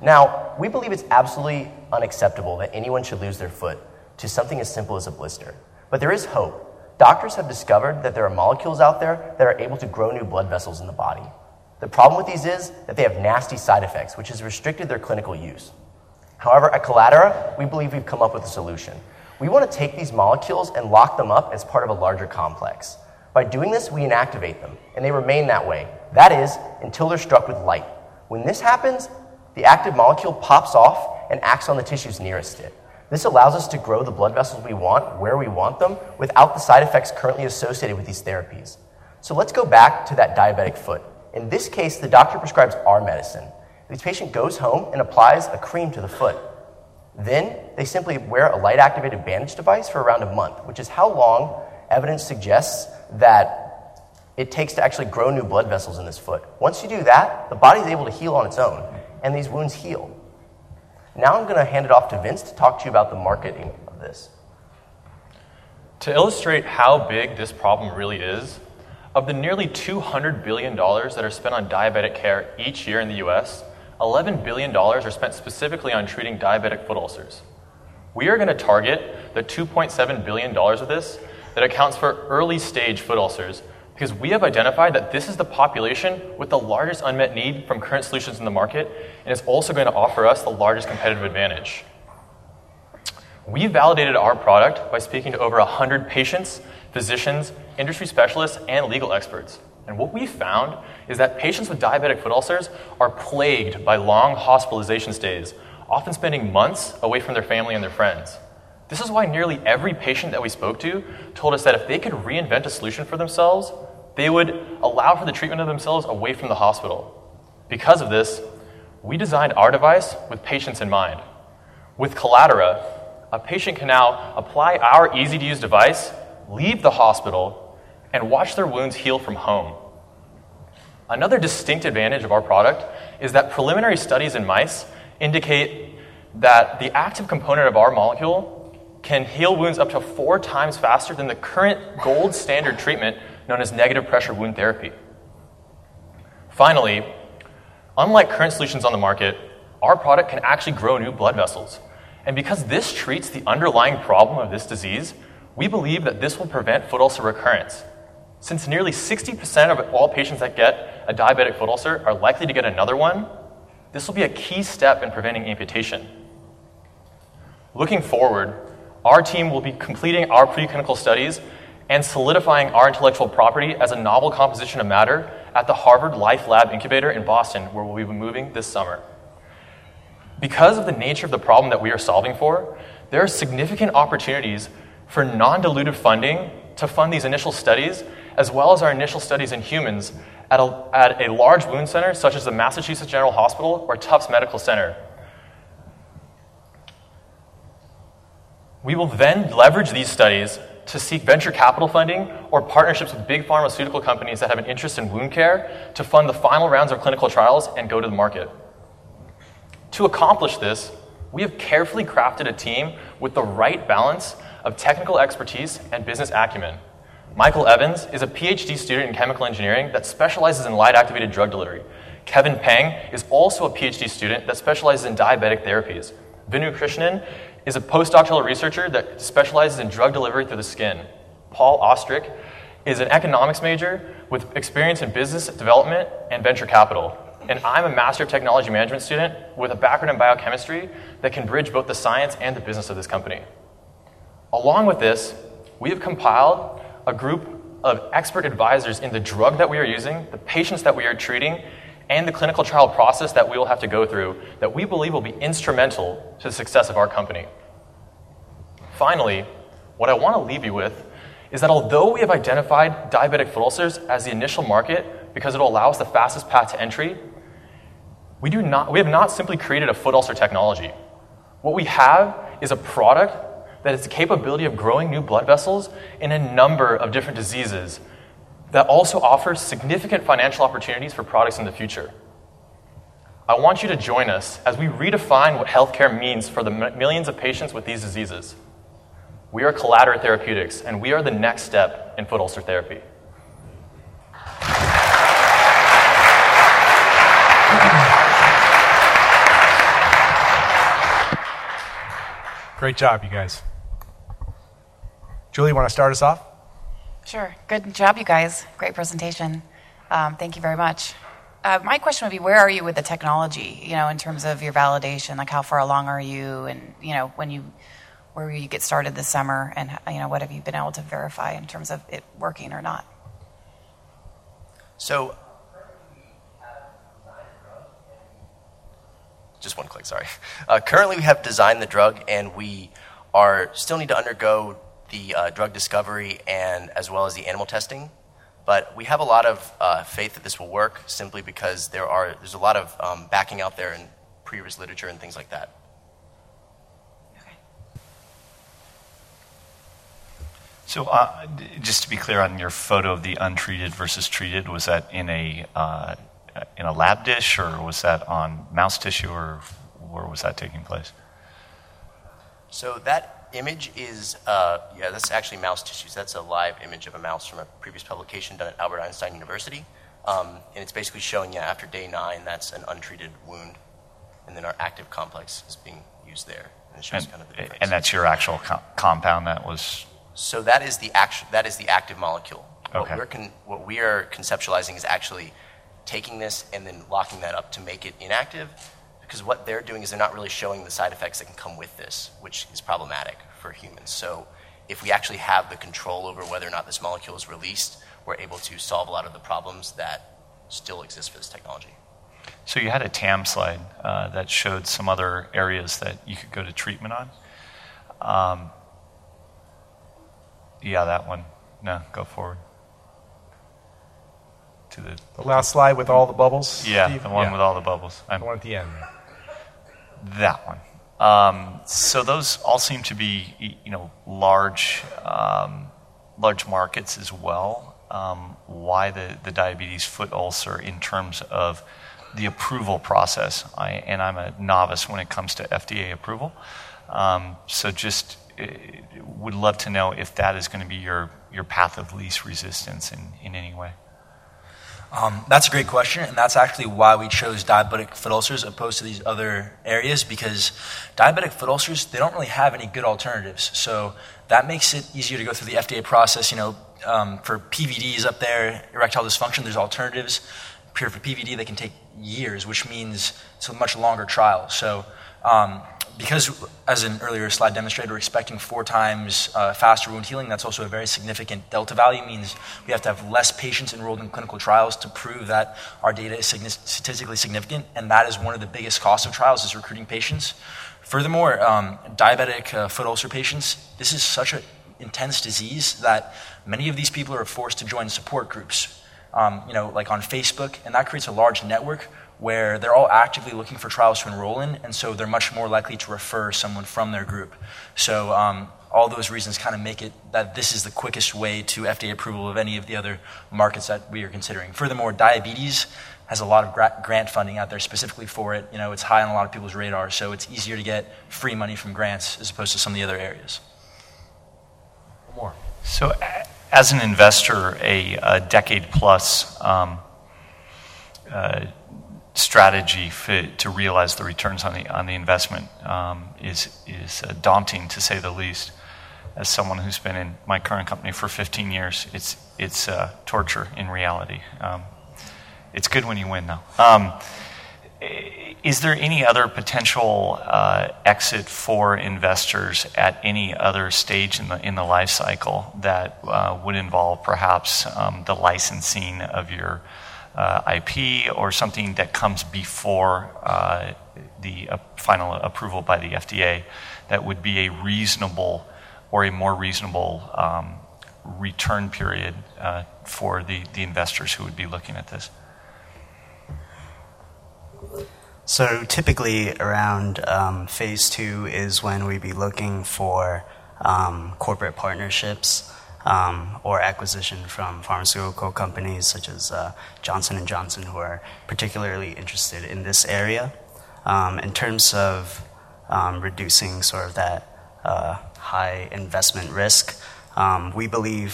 Now, we believe it's absolutely unacceptable that anyone should lose their foot to something as simple as a blister. But there is hope. doctors have discovered that there are molecules out there that are able to grow new blood vessels in the body. The problem with these is that they have nasty side effects, which has restricted their clinical use. However, at Collateral, we believe we've come up with a solution. We want to take these molecules and lock them up as part of a larger complex. By doing this, we inactivate them, and they remain that way. That is, until they're struck with light. When this happens, the active molecule pops off and acts on the tissues nearest it. This allows us to grow the blood vessels we want, where we want them, without the side effects currently associated with these therapies. So let's go back to that diabetic foot. In this case, the doctor prescribes our medicine. The patient goes home and applies a cream to the foot. Then they simply wear a light-activated bandage device for around a month, which is how long evidence suggests that it takes to actually grow new blood vessels in this foot. Once you do that, the body is able to heal on its own, and these wounds heal. Now I'm going to hand it off to Vince to talk to you about the marketing of this. To illustrate how big this problem really is, of the nearly two hundred billion dollars that are spent on diabetic care each year in the U S, eleven billion dollars are spent specifically on treating diabetic foot ulcers. We are going to target the two point seven billion dollars of this that accounts for early stage foot ulcers because we have identified that this is the population with the largest unmet need from current solutions in the market, and it's also going to offer us the largest competitive advantage. We validated our product by speaking to over one hundred patients, physicians, industry specialists, and legal experts. And what we found is that patients with diabetic foot ulcers are plagued by long hospitalization stays, often spending months away from their family and their friends. This is why nearly every patient that we spoke to told us that if they could reinvent a solution for themselves, they would allow for the treatment of themselves away from the hospital. Because of this, we designed our device with patients in mind. With Collateral, a patient can now apply our easy-to-use device, leave the hospital, and watch their wounds heal from home. Another distinct advantage of our product is that preliminary studies in mice indicate that the active component of our molecule can heal wounds up to four times faster than the current gold standard treatment known as negative pressure wound therapy. Finally, unlike current solutions on the market, our product can actually grow new blood vessels. And because this treats the underlying problem of this disease, we believe that this will prevent foot ulcer recurrence. Since nearly sixty percent of all patients that get a diabetic foot ulcer are likely to get another one, this will be a key step in preventing amputation. Looking forward, our team will be completing our preclinical studies and solidifying our intellectual property as a novel composition of matter at the Harvard Life Lab incubator in Boston, where we'll be moving this summer. Because of the nature of the problem that we are solving for, there are significant opportunities for non-dilutive funding to fund these initial studies, as well as our initial studies in humans at a, at a large wound center such as the Massachusetts General Hospital or Tufts Medical Center. We will then leverage these studies to seek venture capital funding or partnerships with big pharmaceutical companies that have an interest in wound care to fund the final rounds of clinical trials and go to the market. To accomplish this, we have carefully crafted a team with the right balance of technical expertise and business acumen. Michael Evans is a PhD student in chemical engineering that specializes in light-activated drug delivery. Kevin Peng is also a PhD student that specializes in diabetic therapies. Vinu Krishnan is a postdoctoral researcher that specializes in drug delivery through the skin. Paul Ostrich is an economics major with experience in business development and venture capital. And I'm a Master of Technology Management student with a background in biochemistry that can bridge both the science and the business of this company. Along with this, we have compiled a group of expert advisors in the drug that we are using, the patients that we are treating, and the clinical trial process that we will have to go through that we believe will be instrumental to the success of our company. Finally, what I want to leave you with is that although we have identified diabetic foot ulcers as the initial market because it will allow us the fastest path to entry, we, do not, we have not simply created a foot ulcer technology. What we have is a product that has the capability of growing new blood vessels in a number of different diseases that also offers significant financial opportunities for products in the future. I want you to join us as we redefine what healthcare means for the m- millions of patients with these diseases. We are Collateral Therapeutics, and we are the next step in foot ulcer therapy. Great job, you guys. Julie, want to start us off? Sure. Good job, you guys. Great presentation. Um, thank you very much. Uh, my question would be, where are you with the technology, you know, in terms of your validation? Like, how far along are you? And, you know, when you, where will you get started this summer? And, you know, what have you been able to verify in terms of it working or not? So, just one click, sorry. Uh, currently, we have designed the drug, and we are still need to undergo the uh, drug discovery and as well as the animal testing. But we have a lot of uh, faith that this will work, simply because there are there's a lot of um, backing out there in previous literature and things like that. Okay. So uh, just to be clear on your photo of the untreated versus treated, was that in a uh, in a lab dish, or was that on mouse tissue, or where was that taking place? So that image is, uh, yeah, that's actually mouse tissues. That's a live image of a mouse from a previous publication done at Albert Einstein University. Um, and it's basically showing, yeah, after day nine, that's an untreated wound. And then our active complex is being used there. And it shows and, kind of the difference. And that's your actual com- compound that was? So that is the act- that is the active molecule. Okay. What, we're con- what we are conceptualizing is actually taking this and then locking that up to make it inactive. Because what they're doing is they're not really showing the side effects that can come with this, which is problematic for humans. So if we actually have the control over whether or not this molecule is released, we're able to solve a lot of the problems that still exist for this technology. So you had a T A M slide uh, that showed some other areas that you could go to treatment on. Um, yeah, that one. No, go forward. To the, the last slide with all the bubbles? Yeah, Steve? the one yeah. with all the bubbles. I'm, the one at the end. That one. Um, so those all seem to be, you know, large, um, large markets as well. Um, why the, the diabetes foot ulcer in terms of the approval process? I, and I'm a novice when it comes to F D A approval. Um, so just uh, would love to know if that is going to be your, your path of least resistance in, in any way. Um, that's a great question, and that's actually why we chose diabetic foot ulcers opposed to these other areas, because diabetic foot ulcers, they don't really have any good alternatives. So that makes it easier to go through the F D A process. You know, um, for P V Ds up there, erectile dysfunction, there's alternatives. Pure for P V D, they can take years, which means it's a much longer trial. So um, because, as an earlier slide demonstrated, we're expecting four times uh, faster wound healing, that's also a very significant delta value. It means we have to have less patients enrolled in clinical trials to prove that our data is statistically significant, and that is one of the biggest costs of trials, is recruiting patients. Furthermore, um, diabetic uh, foot ulcer patients, this is such an intense disease that many of these people are forced to join support groups, um, you know, like on Facebook, and that creates a large network where they're all actively looking for trials to enroll in, and so they're much more likely to refer someone from their group. So um, all those reasons kind of make it that this is the quickest way to F D A approval of any of the other markets that we are considering. Furthermore, diabetes has a lot of gra- grant funding out there specifically for it. You know, it's high on a lot of people's radar, so it's easier to get free money from grants as opposed to some of the other areas. More. So as an investor, a, a decade plus um, uh, strategy for, to realize the returns on the on the investment um, is is uh, daunting, to say the least. As someone who's been in my current company for fifteen years, it's it's uh, torture in reality. Um, it's good when you win, though. Um, is there any other potential uh, exit for investors at any other stage in the in the life cycle that uh, would involve perhaps um, the licensing of your Uh, I P or something that comes before uh, the uh, final approval by the F D A that would be a reasonable or a more reasonable um, return period uh, for the, the investors who would be looking at this? So typically around um, phase two is when we'd be looking for um, corporate partnerships Um, or acquisition from pharmaceutical companies such as uh, Johnson and Johnson, who are particularly interested in this area. Um, in terms of um, reducing sort of that uh, high investment risk, um, we believe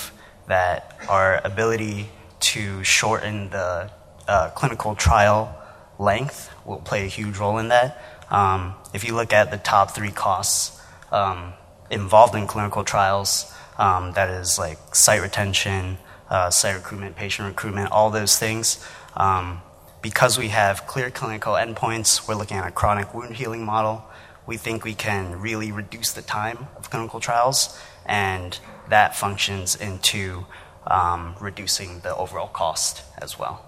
that our ability to shorten the uh, clinical trial length will play a huge role in that. Um, if you look at the top three costs um, involved in clinical trials, Um, that is like site retention, uh, site recruitment, patient recruitment, all those things. Um, because we have clear clinical endpoints, we're looking at a chronic wound healing model. We think we can really reduce the time of clinical trials, and that functions into um, reducing the overall cost as well.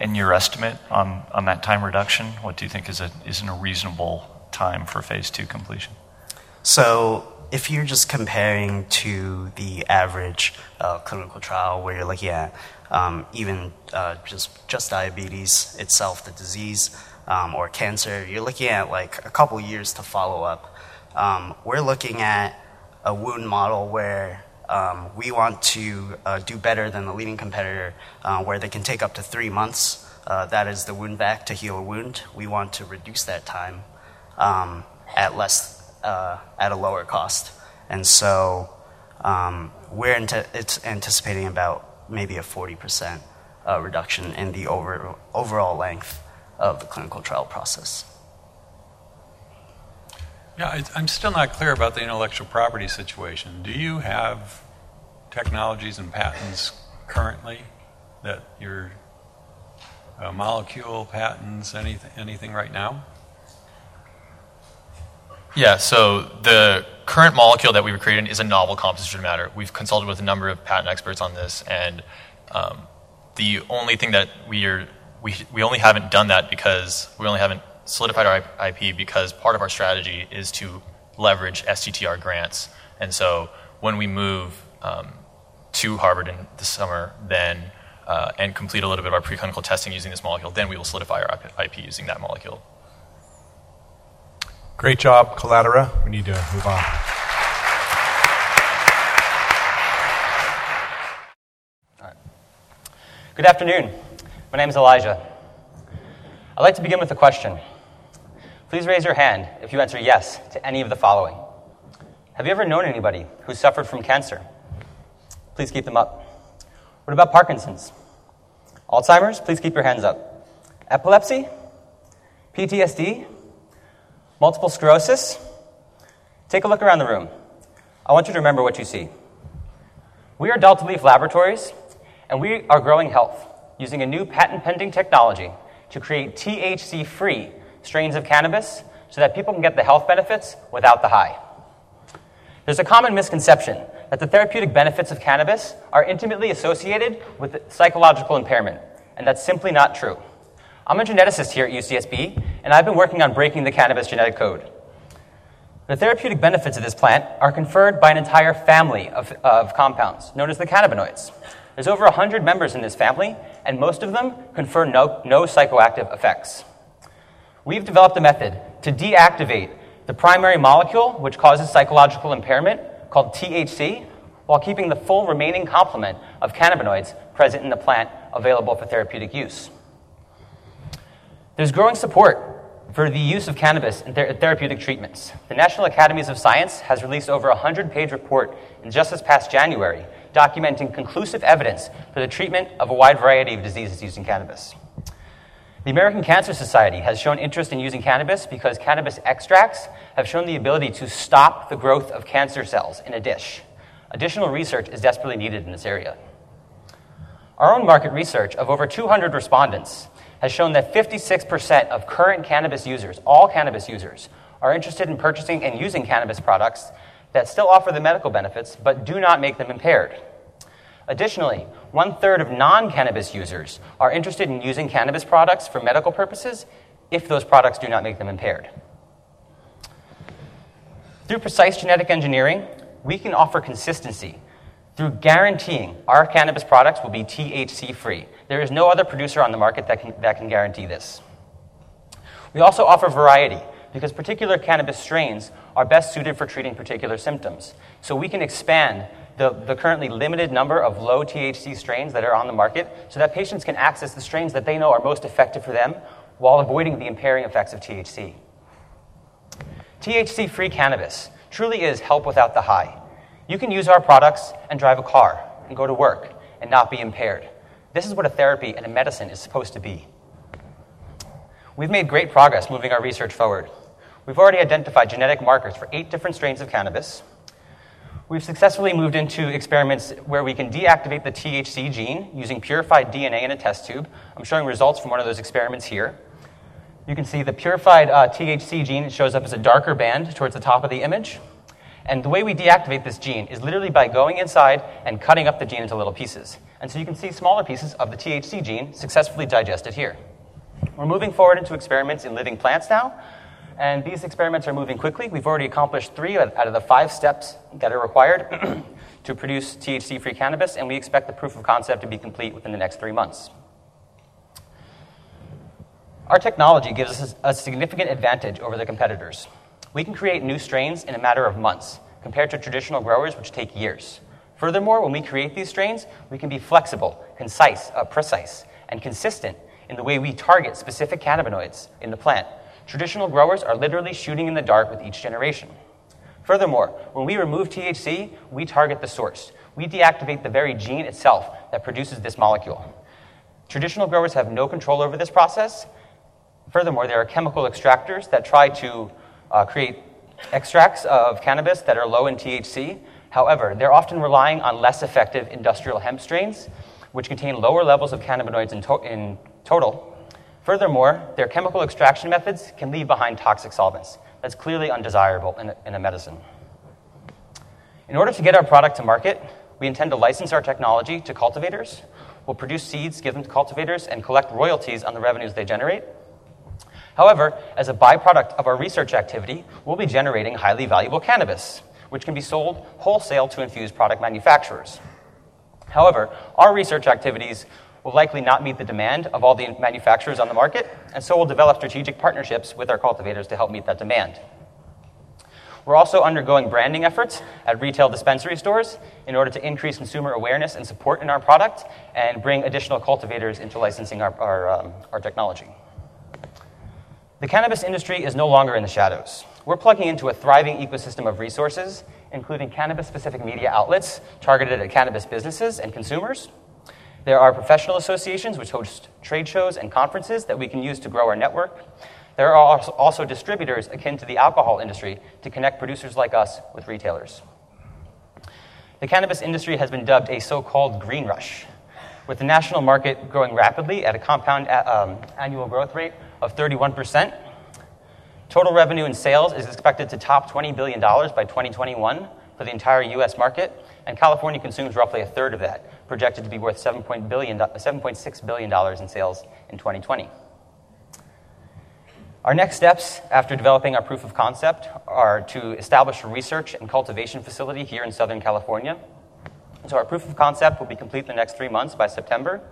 And your estimate on, on that time reduction, what do you think is a, isn't a reasonable time for phase two completion? So if you're just comparing to the average uh, clinical trial where you're looking at um, even uh, just, just diabetes itself, the disease, um, or cancer, you're looking at like a couple years to follow up. Um, we're looking at a wound model where Um, we want to uh, do better than the leading competitor, uh, where they can take up to three months. Uh, that is the wound vac to heal a wound. We want to reduce that time um, at less, uh, at a lower cost. And so um, we're ante- it's anticipating about maybe a forty percent uh, reduction in the over- overall length of the clinical trial process. Yeah, I'm still not clear about the intellectual property situation. Do you have technologies and patents currently that your uh, molecule patents, anything, anything right now? Yeah, so the current molecule that we've created is a novel composition of matter. We've consulted with a number of patent experts on this, and um, the only thing that we are, we we only haven't done that because we only haven't solidified our I P because part of our strategy is to leverage S T T R grants. And so when we move um, to Harvard in the summer, then uh, and complete a little bit of our preclinical testing using this molecule, then we will solidify our I P using that molecule. Great job, Collateral. We need to move on. All right. Good afternoon. My name is Elijah. I'd like to begin with a question. Please raise your hand if you answer yes to any of the following. Have you ever known anybody who suffered from cancer? Please keep them up. What about Parkinson's? Alzheimer's? Please keep your hands up. Epilepsy? P T S D? Multiple sclerosis? Take a look around the room. I want you to remember what you see. We are Delta Leaf Laboratories, and we are growing health using a new patent-pending technology to create T H C-free strains of cannabis so that people can get the health benefits without the high. There's a common misconception that the therapeutic benefits of cannabis are intimately associated with psychological impairment, and that's simply not true. I'm a geneticist here at U C S B, and I've been working on breaking the cannabis genetic code. The therapeutic benefits of this plant are conferred by an entire family of, of compounds, known as the cannabinoids. There's over one hundred members in this family, and most of them confer no, no psychoactive effects. We've developed a method to deactivate the primary molecule, which causes psychological impairment, called T H C, while keeping the full remaining complement of cannabinoids present in the plant available for therapeutic use. There's growing support for the use of cannabis in ther- therapeutic treatments. The National Academies of Science has released over a one hundred page report in just this past January documenting conclusive evidence for the treatment of a wide variety of diseases using cannabis. The American Cancer Society has shown interest in using cannabis because cannabis extracts have shown the ability to stop the growth of cancer cells in a dish. Additional research is desperately needed in this area. Our own market research of over two hundred respondents has shown that fifty-six percent of current cannabis users, all cannabis users, are interested in purchasing and using cannabis products that still offer the medical benefits but do not make them impaired. Additionally, one-third of non-cannabis users are interested in using cannabis products for medical purposes if those products do not make them impaired. Through precise genetic engineering, we can offer consistency through guaranteeing our cannabis products will be T H C-free. There is no other producer on the market that can, that can guarantee this. We also offer variety, because particular cannabis strains are best suited for treating particular symptoms. So we can expand the, the currently limited number of low T H C strains that are on the market so that patients can access the strains that they know are most effective for them while avoiding the impairing effects of T H C. T H C-free cannabis truly is help without the high. You can use our products and drive a car and go to work and not be impaired. This is what a therapy and a medicine is supposed to be. We've made great progress moving our research forward. We've already identified genetic markers for eight different strains of cannabis. We've successfully moved into experiments where we can deactivate the T H C gene using purified D N A in a test tube. I'm showing results from one of those experiments here. You can see the purified uh, T H C gene shows up as a darker band towards the top of the image. And the way we deactivate this gene is literally by going inside and cutting up the gene into little pieces. And so you can see smaller pieces of the T H C gene successfully digested here. We're moving forward into experiments in living plants now. And these experiments are moving quickly. We've already accomplished three out of the five steps that are required to produce T H C-free cannabis, and we expect the proof of concept to be complete within the next three months. Our technology gives us a significant advantage over the competitors. We can create new strains in a matter of months, compared to traditional growers, which take years. Furthermore, when we create these strains, we can be flexible, concise, uh, precise, and consistent in the way we target specific cannabinoids in the plant. Traditional growers are literally shooting in the dark with each generation. Furthermore, when we remove T H C, we target the source. We deactivate the very gene itself that produces this molecule. Traditional growers have no control over this process. Furthermore, there are chemical extractors that try to uh, create extracts of cannabis that are low in T H C. However, they're often relying on less effective industrial hemp strains, which contain lower levels of cannabinoids in, to in total. Furthermore, their chemical extraction methods can leave behind toxic solvents. That's clearly undesirable in a, in a medicine. In order to get our product to market, we intend to license our technology to cultivators. We'll produce seeds, give them to cultivators, and collect royalties on the revenues they generate. However, as a byproduct of our research activity, we'll be generating highly valuable cannabis, which can be sold wholesale to infused product manufacturers. However, our research activities will likely not meet the demand of all the manufacturers on the market, and so we'll develop strategic partnerships with our cultivators to help meet that demand. We're also undergoing branding efforts at retail dispensary stores in order to increase consumer awareness and support in our product and bring additional cultivators into licensing our, our, um, our technology. The cannabis industry is no longer in the shadows. We're plugging into a thriving ecosystem of resources, including cannabis-specific media outlets targeted at cannabis businesses and consumers. There are professional associations which host trade shows and conferences that we can use to grow our network. There are also distributors akin to the alcohol industry to connect producers like us with retailers. The cannabis industry has been dubbed a so-called green rush, with the national market growing rapidly at a compound um, annual growth rate of thirty-one percent. Total revenue in sales is expected to top twenty billion dollars by twenty twenty-one for the entire U S market, and California consumes roughly a third of that, projected to be worth seven point six billion dollars in sales in twenty twenty. Our next steps after developing our proof of concept are to establish a research and cultivation facility here in Southern California. So our proof of concept will be complete in the next three months by September.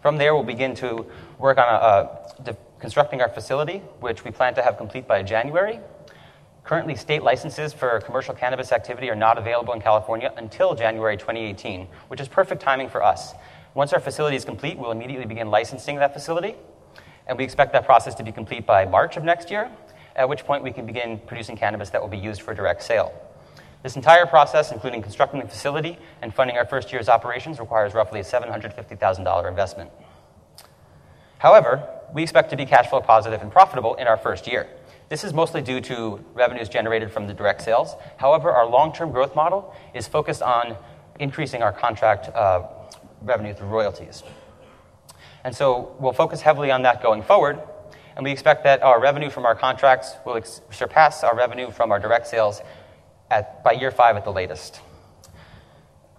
From there, we'll begin to work on a, uh, constructing our facility, which we plan to have complete by January. Currently, state licenses for commercial cannabis activity are not available in California until January twenty eighteen, which is perfect timing for us. Once our facility is complete, we'll immediately begin licensing that facility, and we expect that process to be complete by March of next year, at which point we can begin producing cannabis that will be used for direct sale. This entire process, including constructing the facility and funding our first year's operations, requires roughly a seven hundred fifty thousand dollars investment. However, we expect to be cash flow positive and profitable in our first year. This is mostly due to revenues generated from the direct sales. However, our long-term growth model is focused on increasing our contract uh, revenue through royalties. And so we'll focus heavily on that going forward, and we expect that our revenue from our contracts will ex surpass our revenue from our direct sales at, by year five at the latest.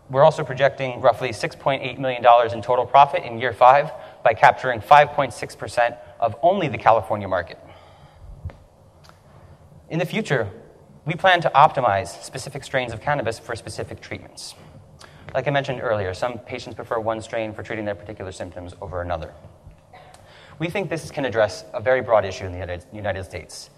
We're also projecting roughly six point eight million dollars in total profit in year five by capturing five point six percent of only the California market. In the future, we plan to optimize specific strains of cannabis for specific treatments. Like I mentioned earlier, some patients prefer one strain for treating their particular symptoms over another. We think this can address a very broad issue in the United States.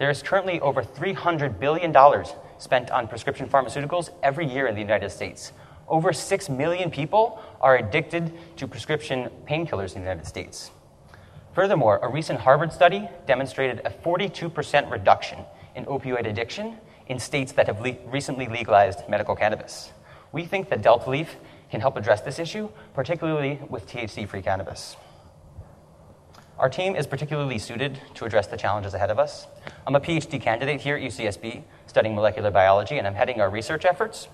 There is currently over three hundred billion dollars spent on prescription pharmaceuticals every year in the United States. Over six million people are addicted to prescription painkillers in the United States. Furthermore, a recent Harvard study demonstrated a forty-two percent reduction in opioid addiction in states that have le recently legalized medical cannabis. We think that Delta Leaf can help address this issue, particularly with T H C-free cannabis. Our team is particularly suited to address the challenges ahead of us. I'm a PhD candidate here at U C S B, studying molecular biology, and I'm heading our research efforts.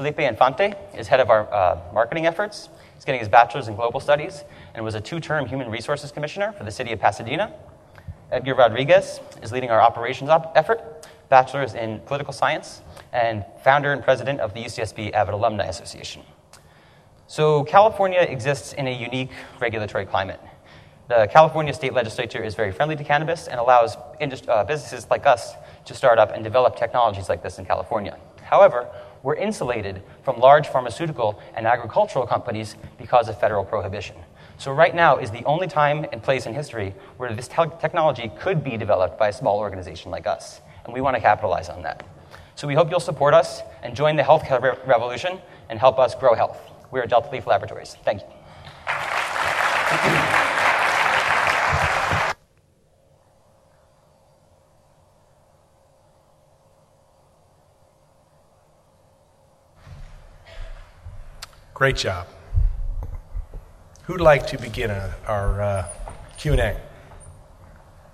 Felipe Infante is head of our uh, marketing efforts. He's getting his bachelor's in global studies and was a two-term human resources commissioner for the city of Pasadena. Edgar Rodriguez is leading our operations op effort, bachelor's in political science, and founder and president of the U C S B Avid Alumni Association. So California exists in a unique regulatory climate. The California state legislature is very friendly to cannabis and allows uh, businesses like us to start up and develop technologies like this in California. However, we're insulated from large pharmaceutical and agricultural companies because of federal prohibition. So right now is the only time and place in history where this te technology could be developed by a small organization like us, and we want to capitalize on that. So we hope you'll support us and join the healthcare re revolution and help us grow health. We are Delta Leaf Laboratories. Thank you. Great job. Who'd like to begin a, our uh, Q and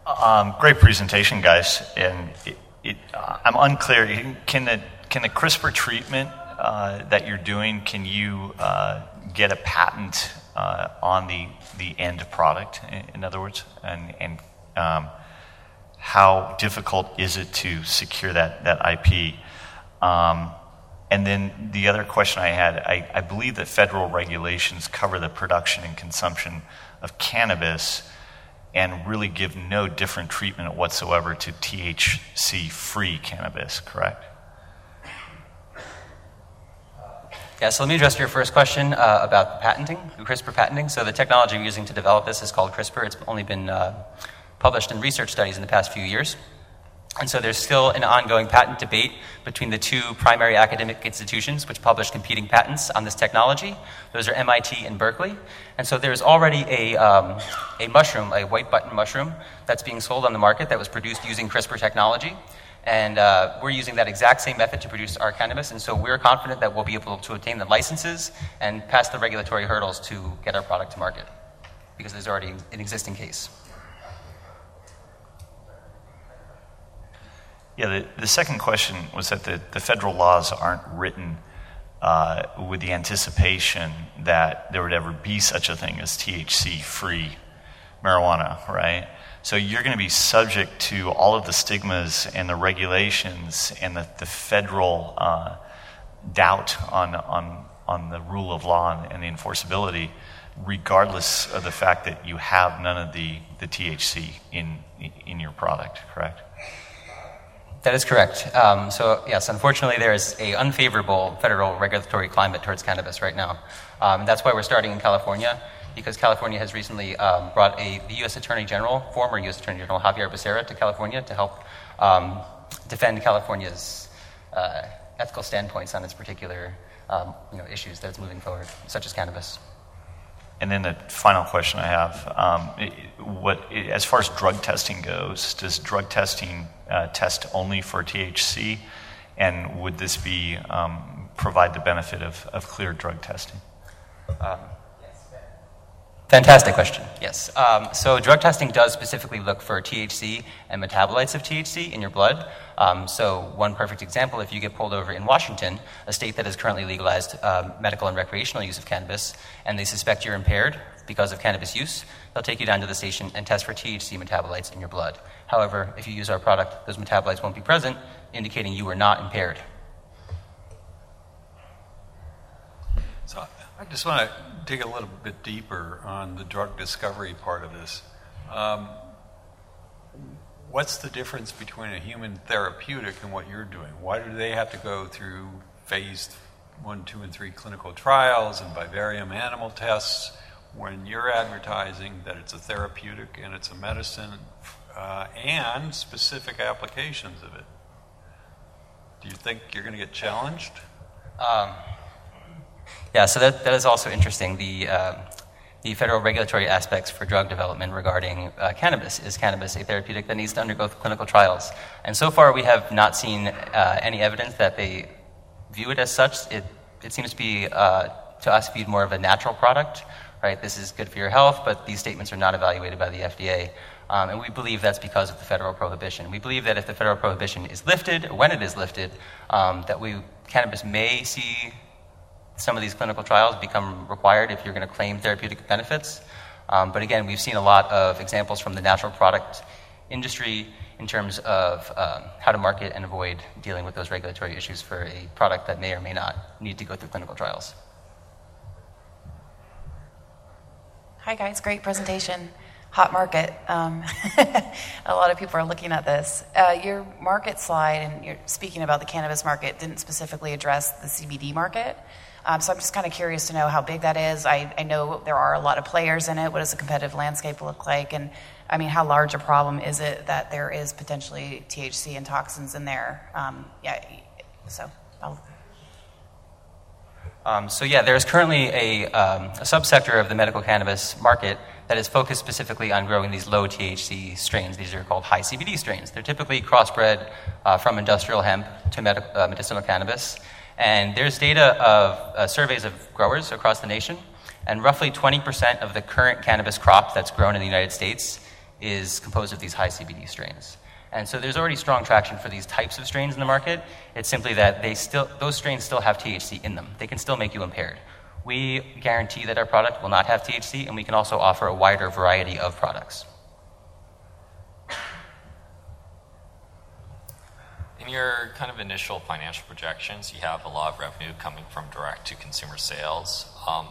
A? Um, great presentation, guys. And it, it, uh, I'm unclear. Can the can the CRISPR treatment uh, that you're doing? Can you uh, get a patent uh, on the the end product? In, in other words, and and um, how difficult is it to secure that that I P? Um, And then the other question I had, I, I believe that federal regulations cover the production and consumption of cannabis and really give no different treatment whatsoever to T H C-free cannabis, correct? Yeah, so let me address your first question uh, about patenting, CRISPR patenting. So the technology we're using to develop this is called CRISPR. It's only been uh, published in research studies in the past few years. And so there's still an ongoing patent debate between the two primary academic institutions which publish competing patents on this technology. Those are M I T and Berkeley. And so there's already a, um, a mushroom, a white button mushroom, that's being sold on the market that was produced using CRISPR technology. And uh, we're using that exact same method to produce our cannabis. And so we're confident that we'll be able to obtain the licenses and pass the regulatory hurdles to get our product to market, because there's already an existing case. Yeah, the, the second question was that the, the federal laws aren't written uh, with the anticipation that there would ever be such a thing as T H C-free marijuana, right? So you're going to be subject to all of the stigmas and the regulations and the, the federal uh, doubt on, on, on the rule of law and, and the enforceability, regardless of the fact that you have none of the, the T H C in, in your product, correct? That is correct. Um, so yes, unfortunately there is an unfavorable federal regulatory climate towards cannabis right now. Um, that's why we're starting in California, because California has recently um, brought a, the U S Attorney General, former U S Attorney General Javier Becerra, to California to help um, defend California's uh, ethical standpoints on its particular um, you know, issues that it's moving forward, such as cannabis. And then the final question I have, um, it, what, it, as far as drug testing goes, does drug testing uh, test only for T H C? And would this be, um, provide the benefit of, of clear drug testing? Um, fantastic question, yes. Um, so drug testing does specifically look for T H C and metabolites of T H C in your blood. Um, so one perfect example, if you get pulled over in Washington, a state that has currently legalized uh, medical and recreational use of cannabis, and they suspect you're impaired because of cannabis use, they'll take you down to the station and test for T H C metabolites in your blood. However, if you use our product, those metabolites won't be present, indicating you are not impaired. So I just want to dig a little bit deeper on the drug discovery part of this. Um, What's the difference between a human therapeutic and what you're doing? Why do they have to go through phase one, two, and three clinical trials and vivarium animal tests when you're advertising that it's a therapeutic and it's a medicine uh, and specific applications of it? Do you think you're going to get challenged? Um, yeah, so that, that is also interesting. The... Uh The federal regulatory aspects for drug development regarding uh, cannabis. Is cannabis a therapeutic that needs to undergo clinical trials? And so far we have not seen uh, any evidence that they view it as such. It, it seems to be, uh, to us, viewed more of a natural product, right? This is good for your health, but these statements are not evaluated by the F D A. Um, and we believe that's because of the federal prohibition. We believe that if the federal prohibition is lifted, when it is lifted, um, that we cannabis may see some of these clinical trials become required if you're going to claim therapeutic benefits. Um, but again, we've seen a lot of examples from the natural product industry in terms of um, how to market and avoid dealing with those regulatory issues for a product that may or may not need to go through clinical trials. Hi guys, great presentation. Hot market. Um, a lot of people are looking at this. Uh, your market slide, and you're speaking about the cannabis market, didn't specifically address the C B D market. Um, so I'm just kind of curious to know how big that is. I, I know there are a lot of players in it. What does the competitive landscape look like? And I mean, how large a problem is it that there is potentially T H C and toxins in there? Um, yeah. So I'll... Um, so yeah, there's currently a, um, a subsector of the medical cannabis market that is focused specifically on growing these low T H C strains. These are called high C B D strains. They're typically crossbred uh, from industrial hemp to med- uh, medicinal cannabis. And there's data of uh, surveys of growers across the nation, and roughly twenty percent of the current cannabis crop that's grown in the United States is composed of these high C B D strains. And so there's already strong traction for these types of strains in the market. It's simply that they still, those strains still have T H C in them. They can still make you impaired. We guarantee that our product will not have T H C, and we can also offer a wider variety of products. In your kind of initial financial projections, you have a lot of revenue coming from direct-to-consumer sales. Um,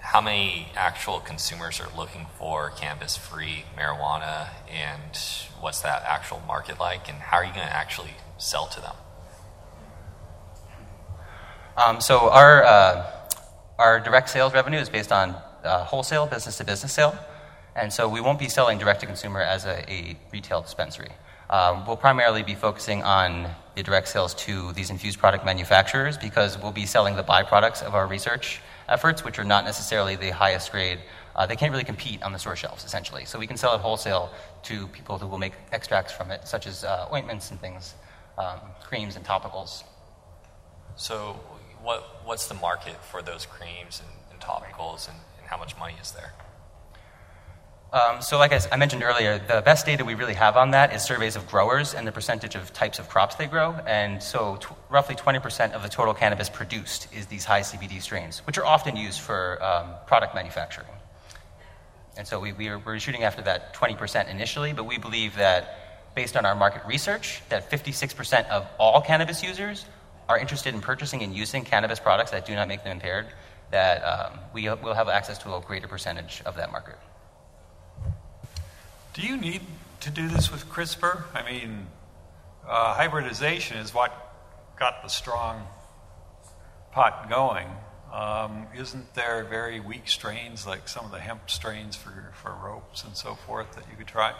how many actual consumers are looking for cannabis-free marijuana, and what's that actual market like, and how are you going to actually sell to them? Um, so our uh, our direct sales revenue is based on uh, wholesale, business-to-business sale, and so we won't be selling direct-to-consumer as a, a retail dispensary. Um, we'll primarily be focusing on the direct sales to these infused product manufacturers because we'll be selling the byproducts of our research efforts, which are not necessarily the highest grade. Uh, they can't really compete on the store shelves, essentially. So we can sell it wholesale to people who will make extracts from it, such as uh, ointments and things, um, creams and topicals. So what what's the market for those creams and, and topicals, and, and how much money is there? Um, so like I, I mentioned earlier, the best data we really have on that is surveys of growers and the percentage of types of crops they grow. And so t- roughly twenty percent of the total cannabis produced is these high C B D strains, which are often used for um, product manufacturing. And so we, we are, we're shooting after that twenty percent initially, but we believe that based on our market research, that fifty-six percent of all cannabis users are interested in purchasing and using cannabis products that do not make them impaired, that um, we will have access to a greater percentage of that market. Do you need to do this with CRISPR? I mean, uh, hybridization is what got the strong pot going. Um, isn't there very weak strains, like some of the hemp strains for, for ropes and so forth, that you could try?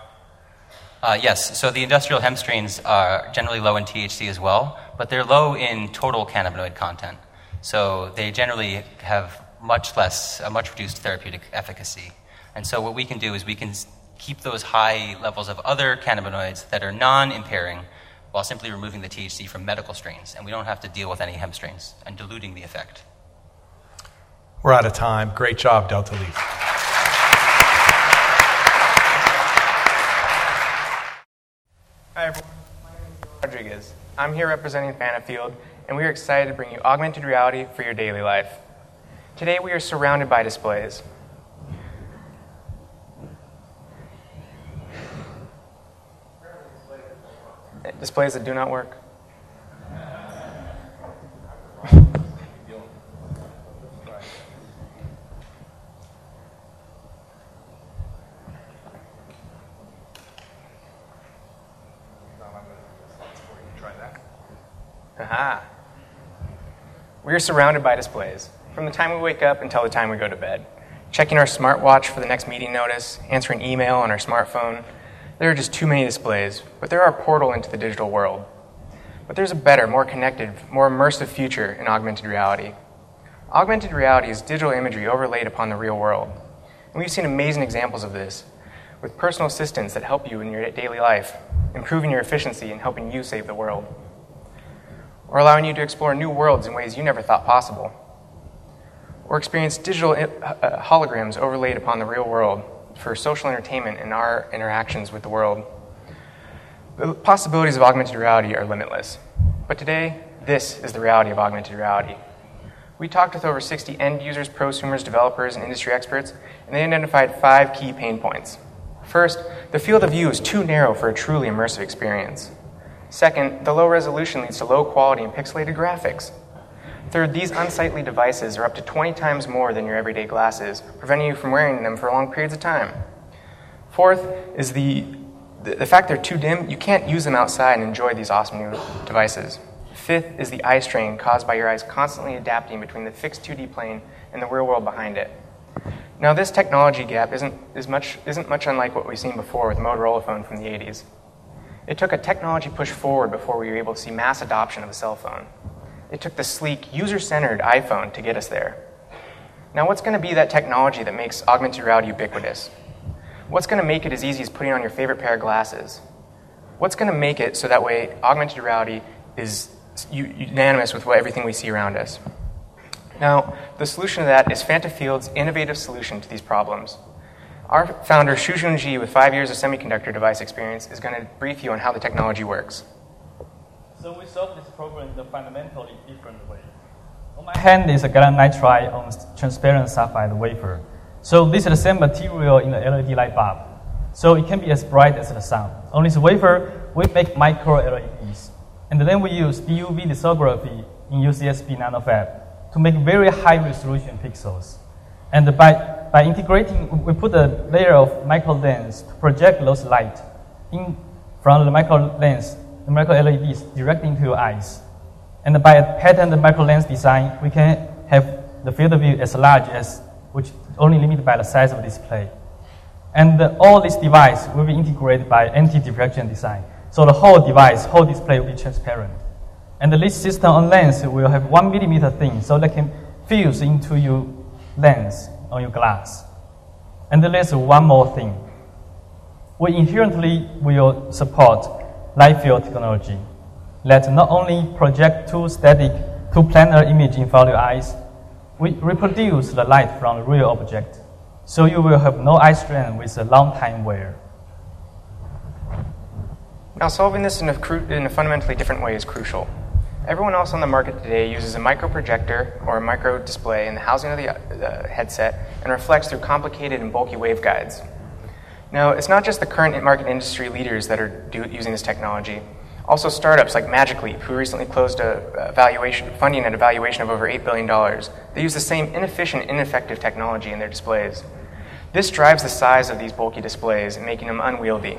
Uh, yes, so the industrial hemp strains are generally low in T H C as well, but they're low in total cannabinoid content. So they generally have much less, a much reduced therapeutic efficacy. And so what we can do is we can keep those high levels of other cannabinoids that are non-impairing while simply removing the T H C from medical strains, and we don't have to deal with any hemp strains and diluting the effect. We're out of time. Great job, Delta Leaf. Hi, everyone. My name is Rodriguez. I'm here representing FanaField, and we are excited to bring you augmented reality for your daily life. Today, we are surrounded by displays. Displays that do not work. Aha. We are surrounded by displays from the time we wake up until the time we go to bed. Checking our smartwatch for the next meeting notice, answering email on our smartphone. There are just too many displays, but they're our portal into the digital world. But there's a better, more connected, more immersive future in augmented reality. Augmented reality is digital imagery overlaid upon the real world. And we've seen amazing examples of this, with personal assistants that help you in your daily life, improving your efficiency and helping you save the world, or allowing you to explore new worlds in ways you never thought possible, or experience digital holograms overlaid upon the real world, for social entertainment and our interactions with the world. The possibilities of augmented reality are limitless. But today, This is the reality of augmented reality. We talked with over sixty end users, prosumers, developers, and industry experts, and they identified five key pain points. First, the field of view is too narrow for a truly immersive experience. Second, the low resolution leads to low quality and pixelated graphics. Third, these unsightly devices are up to twenty times more than your everyday glasses, preventing you from wearing them for long periods of time. Fourth is the, the fact they're too dim. You can't use them outside and enjoy these awesome new devices. Fifth is the eye strain caused by your eyes constantly adapting between the fixed two D plane and the real world behind it. Now, this technology gap isn't, is much, isn't much unlike what we've seen before with the Motorola phone from the eighties. It took a technology push forward before we were able to see mass adoption of a cell phone. It took the sleek, user-centered iPhone to get us there. Now, what's going to be that technology that makes augmented reality ubiquitous? What's going to make it as easy as putting on your favorite pair of glasses? What's going to make it so that way augmented reality is unanimous with what, everything we see around us. Now, the solution to that is FanaField's innovative solution to these problems. Our founder, Shujun Ji, with five years of semiconductor device experience, is going to brief you on how the technology works. So we solve this problem in a fundamentally different way. On my hand is a gallium nitride on transparent sapphire wafer. So this is the same material in the L E D light bulb. So it can be as bright as the sun. On this wafer, we make micro L E Ds. And then we use D U V lithography in U C S B nanofab to make very high resolution pixels. And by, by integrating, we put a layer of micro lens to project those light in from the micro lens, the micro L E Ds directly into your eyes. And by a patterned micro lens design, we can have the field of view as large as, which only limited by the size of the display. And the, all this device will be integrated by anti-diffraction design. So the whole device, whole display will be transparent. And the lens system on lens will have one millimeter thin, so that can fuse into your lens on your glass. And there's one more thing. We inherently will support light field technology that not only project two static, two planar image in front of your eyes, we reproduce the light from the real object. So you will have no eye strain with a long time wear. Now, solving this in a, cru in a fundamentally different way is crucial. Everyone else on the market today uses a microprojector or a microdisplay in the housing of the uh, headset and reflects through complicated and bulky waveguides. Now, it's not just the current market industry leaders that are do using this technology. Also, startups like Magic Leap, who recently closed a valuation, funding at a valuation of over eight billion dollars, they use the same inefficient, ineffective technology in their displays. This drives the size of these bulky displays, making them unwieldy.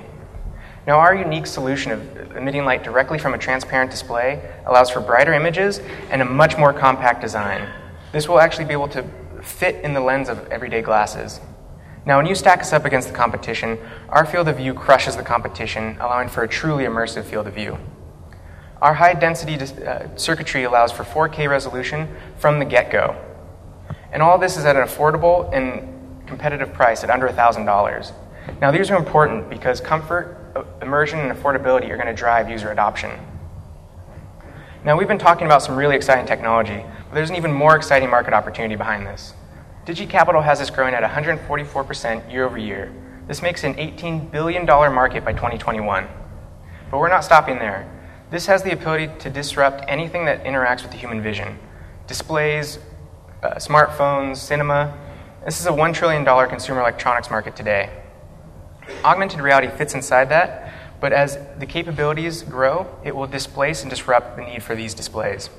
Now, our unique solution of emitting light directly from a transparent display allows for brighter images and a much more compact design. This will actually be able to fit in the lens of everyday glasses. Now, when you stack us up against the competition, our field of view crushes the competition, allowing for a truly immersive field of view. Our high-density uh, circuitry allows for four K resolution from the get-go. And all this is at an affordable and competitive price at under one thousand dollars. Now, these are important because comfort, immersion, and affordability are going to drive user adoption. Now, we've been talking about some really exciting technology, but there's an even more exciting market opportunity behind this. DigiCapital has this growing at one hundred forty-four percent year over year. This makes an eighteen billion dollars market by twenty twenty-one. But we're not stopping there. This has the ability to disrupt anything that interacts with the human vision. Displays, uh, smartphones, cinema. This is a one trillion dollars consumer electronics market today. Augmented reality fits inside that, but as the capabilities grow, it will displace and disrupt the need for these displays.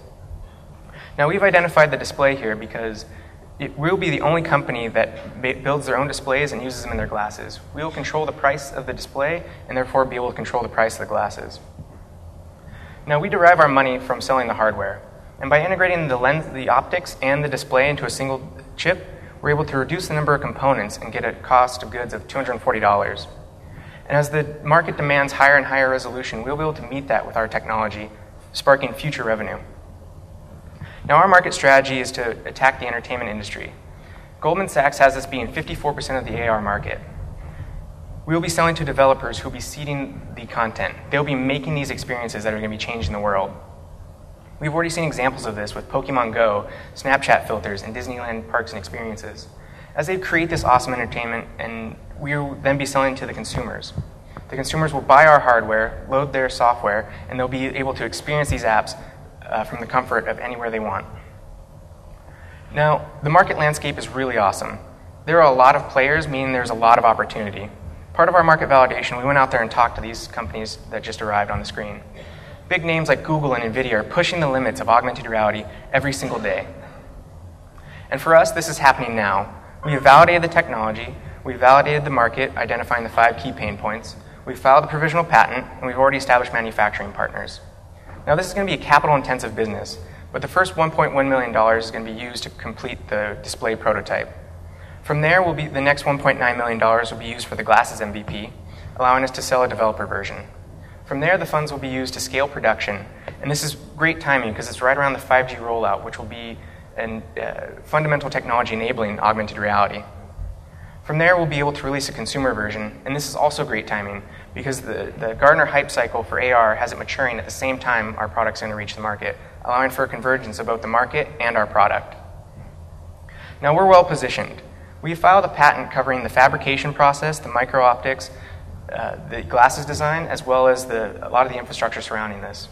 Now, we've identified the display here because it will be the only company that builds their own displays and uses them in their glasses. We will control the price of the display and therefore be able to control the price of the glasses. Now, we derive our money from selling the hardware, and by integrating the lens, the optics, and the display into a single chip, we're able to reduce the number of components and get a cost of goods of two hundred forty dollars. And as the market demands higher and higher resolution, we'll be able to meet that with our technology, sparking future revenue. Now, our market strategy is to attack the entertainment industry. Goldman Sachs has us being fifty-four percent of the A R market. We'll be selling to developers who'll be seeding the content. They'll be making these experiences that are going to be changing the world. We've already seen examples of this with Pokemon Go, Snapchat filters, and Disneyland parks and experiences. As they create this awesome entertainment, and we'll then be selling to the consumers. The consumers will buy our hardware, load their software, and they'll be able to experience these apps uh, from the comfort of anywhere they want. Now, the market landscape is really awesome. There are a lot of players, meaning there's a lot of opportunity. Part of our market validation, we went out there and talked to these companies that just arrived on the screen. Big names like Google and NVIDIA are pushing the limits of augmented reality every single day. And for us, this is happening now. We have validated the technology, we validated the market, identifying the five key pain points, we filed a provisional patent, and we've already established manufacturing partners. Now this is going to be a capital-intensive business, but the first one point one million dollars is going to be used to complete the display prototype. From there, we'll be, the next one point nine million dollars will be used for the glasses M V P, allowing us to sell a developer version. From there, the funds will be used to scale production, and this is great timing because it's right around the five G rollout, which will be a uh, fundamental technology enabling augmented reality. From there, we'll be able to release a consumer version, and this is also great timing because the, the Gartner hype cycle for A R has it maturing at the same time our product's going to reach the market, allowing for a convergence of both the market and our product. Now, we're well positioned. We filed a patent covering the fabrication process, the micro-optics, uh, the glasses design, as well as the, a lot of the infrastructure surrounding this.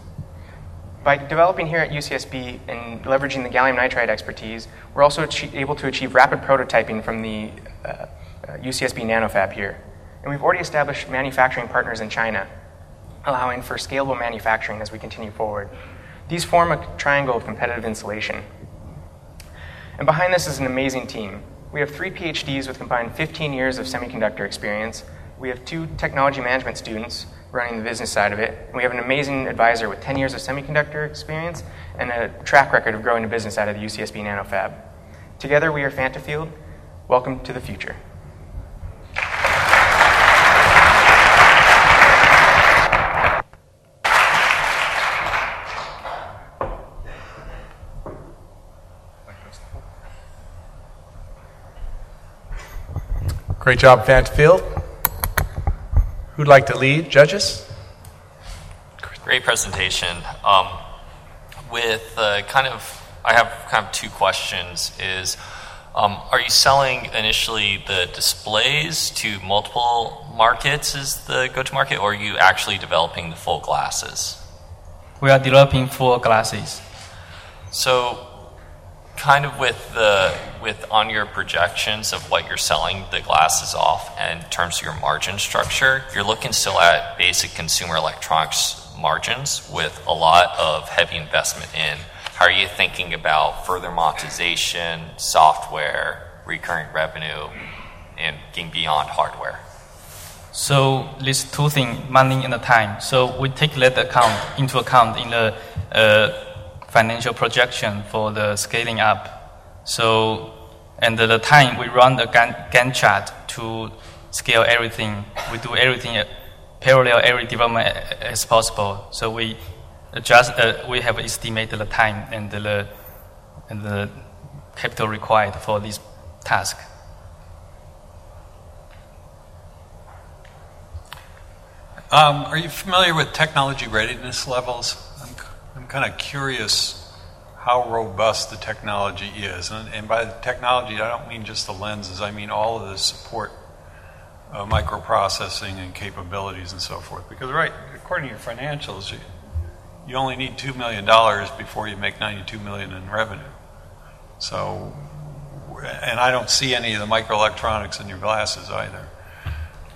By developing here at U C S B and leveraging the gallium nitride expertise, we're also able to achieve rapid prototyping from the uh, U C S B nanofab here. And we've already established manufacturing partners in China, allowing for scalable manufacturing as we continue forward. These form a triangle of competitive insulation. And behind this is an amazing team. We have three PhDs with combined fifteen years of semiconductor experience. We have two technology management students running the business side of it. And we have an amazing advisor with ten years of semiconductor experience and a track record of growing a business out of the U C S B nanofab. Together, we are FanaField. Welcome to the future. Great job, FanaField. Who'd like to lead? Judges? Great presentation. Um, with uh, kind of, I have kind of two questions. Is um, are you selling initially the displays to multiple markets as the go-to-market, or are you actually developing the full glasses? We are developing full glasses. So, kind of with the with on your projections of what you're selling the glasses off and in terms of your margin structure, you're looking still at basic consumer electronics margins with a lot of heavy investment in. How are you thinking about further monetization, software, recurring revenue, and getting beyond hardware? So these two things, money and the time. So we take that account into account in the uh, financial projection for the scaling up. So, and the time we run the Gantt chart to scale everything. We do everything parallel, every development as possible. So we adjust, uh, we have estimated the time and the, and the capital required for this task. Um, are you familiar with technology readiness levels? I'm kind of curious how robust the technology is. And, and by the technology, I don't mean just the lenses. I mean all of the support, uh, microprocessing and capabilities and so forth. Because, right, according to your financials, you, you only need two million dollars before you make ninety-two million dollars in revenue. So, and I don't see any of the microelectronics in your glasses either.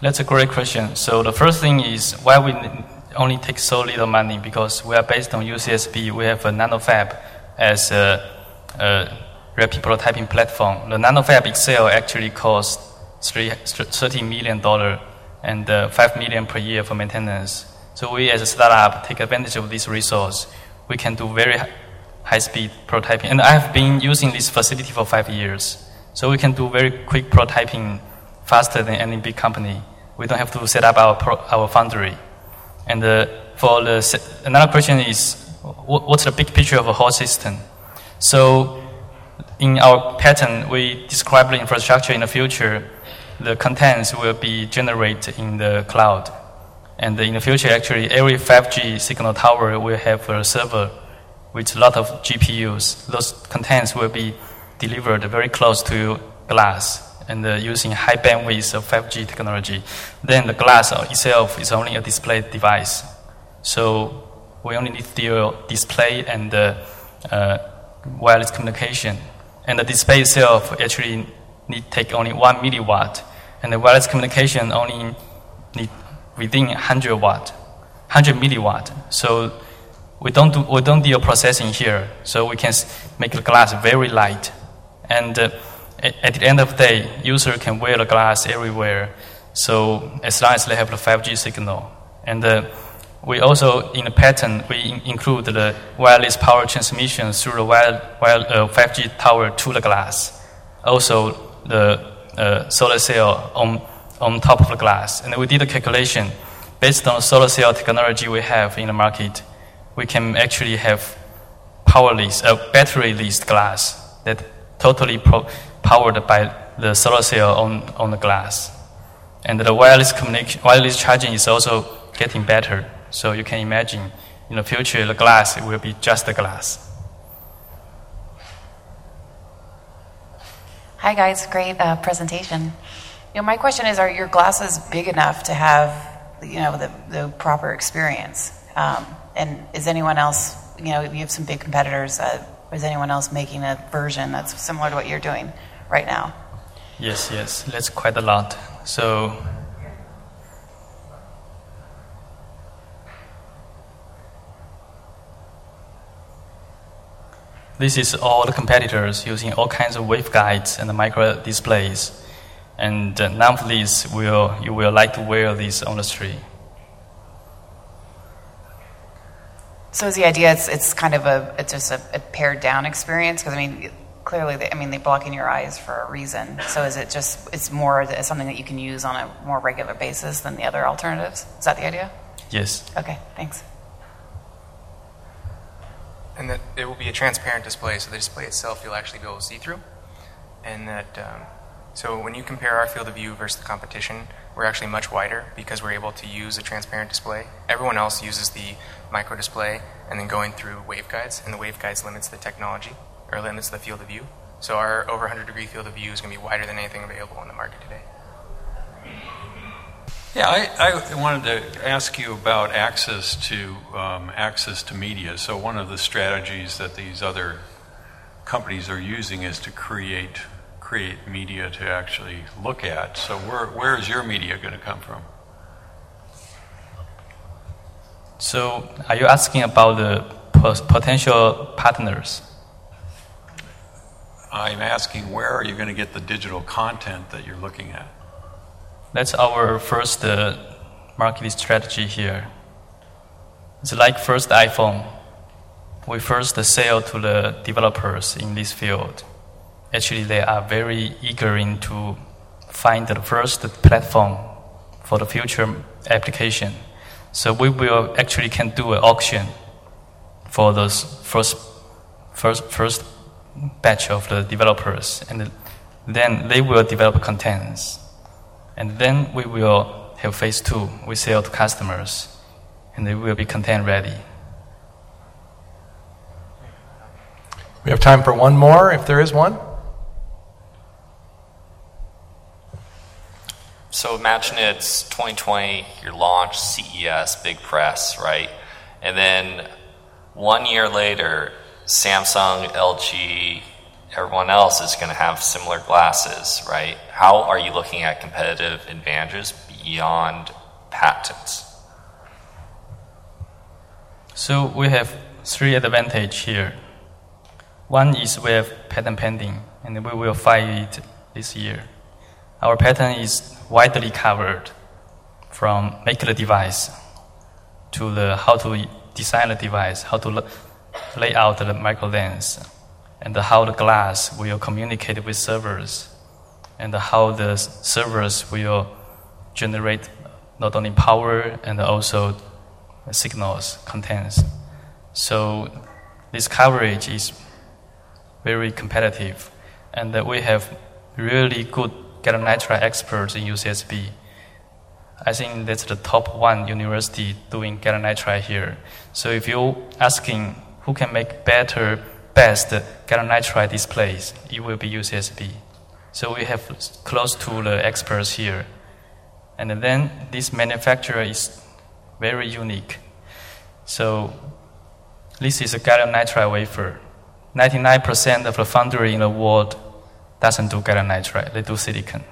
That's a great question. So the first thing is why we only take so little money because we are based on U C S B. We have a nanofab as a, a rapid prototyping platform. The nanofab itself actually costs thirty million dollars and five million dollars per year for maintenance. So we as a startup take advantage of this resource. We can do very high-speed prototyping. And I have been using this facility for five years. So we can do very quick prototyping faster than any big company. We don't have to set up our, pro- our foundry. And uh, for the, another question is, what, what's the big picture of a whole system? So in our pattern, we describe the infrastructure in the future. The contents will be generated in the cloud. And in the future, actually, every five G signal tower will have a server with a lot of G P Us. Those contents will be delivered very close to glass. And uh, using high bandwidth of five G technology, then the glass itself is only a display device. So we only need the display and the uh, wireless communication. And the display itself actually need take only one milliwatt, and the wireless communication only need within one hundred watt, one hundred milliwatt. So we don't do, we don't do processing here. So we can make the glass very light, and uh, at the end of the day, user can wear the glass everywhere. So as long as they have the five G signal, and uh, we also in the patent we in- include the wireless power transmission through the wire, wire, uh, five G tower to the glass. Also the uh, solar cell on on top of the glass, and we did a calculation based on solar cell technology we have in the market. We can actually have powerless, uh, battery-less glass that totally pro- powered by the solar cell on, on the glass. And the wireless communication, wireless charging is also getting better. So you can imagine, in the future, the glass will be just the glass. Hi guys, great uh, presentation. You know, my question is: are your glasses big enough to have, you know, the, the proper experience? Um, and is anyone else, you know, you have some big competitors. Uh, is anyone else making a version that's similar to what you're doing right now? Yes, yes, that's quite a lot. So. This is all the competitors using all kinds of waveguides and micro displays, and uh, none of these will you will like to wear these on the street. So is the idea it's it's kind of a it's just a, a pared down experience, because I mean clearly they, I mean they're blocking your eyes for a reason. So is it just it's more something that you can use on a more regular basis than the other alternatives? Is that the idea? Yes. Okay. Thanks. And that it will be a transparent display, so the display itself you'll actually be able to see through. And that, um, so when you compare our field of view versus the competition, we're actually much wider because we're able to use a transparent display. Everyone else uses the micro display and then going through waveguides, and the waveguides limits the technology, or limits the field of view. So our over one hundred degree field of view is going to be wider than anything available on the market today. Yeah, I, I wanted to ask you about access to um, access to media. So one of the strategies that these other companies are using is to create create media to actually look at. So where where is your media going to come from? So are you asking about the potential partners? I'm asking where are you going to get the digital content that you're looking at? That's our first uh, marketing strategy here. It's like first iPhone. We first sell to the developers in this field. Actually, they are very eager to find the first platform for the future application. So we will actually can do an auction for those first first first batch of the developers, and then they will develop contents. And then we will have phase two. We sell to customers, and they will be content ready. We have time for one more, if there is one. So imagine it's twenty twenty, your launch, C E S, big press, right? And then one year later, Samsung, L G, everyone else is going to have similar glasses, right? How are you looking at competitive advantages beyond patents? So we have three advantages here. One is we have patent pending, and we will file it this year. Our patent is widely covered, from making the device to the how to design the device, how to lay out the micro lens, and how the glass will communicate with servers, and how the servers will generate not only power and also signals, contents. So this coverage is very competitive, and we have really good gallium nitride experts in U C S B. I think that's the top one university doing gallium nitride here. So if you're asking who can make better best gallium nitride displays, it will be U C S B. So we have close to the experts here. And then this manufacturer is very unique. So This is a gallium nitride wafer. ninety-nine percent of the foundry in the world doesn't do gallium nitride. They do silicon.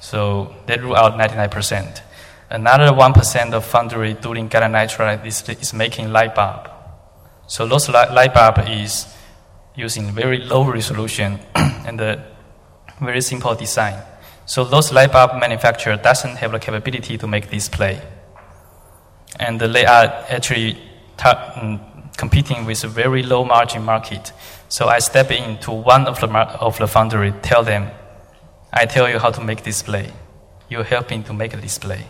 So they rule out ninety-nine percent. Another one percent of foundry doing gallium nitride is, is making light bulb. So those light, light bulb is using very low resolution and a very simple design. So those light bulb manufacturer doesn't have the capability to make display. And they are actually ta- competing with a very low margin market. So I step into one of the, mar- of the foundry, tell them, I tell you how to make display. You help me to make a display.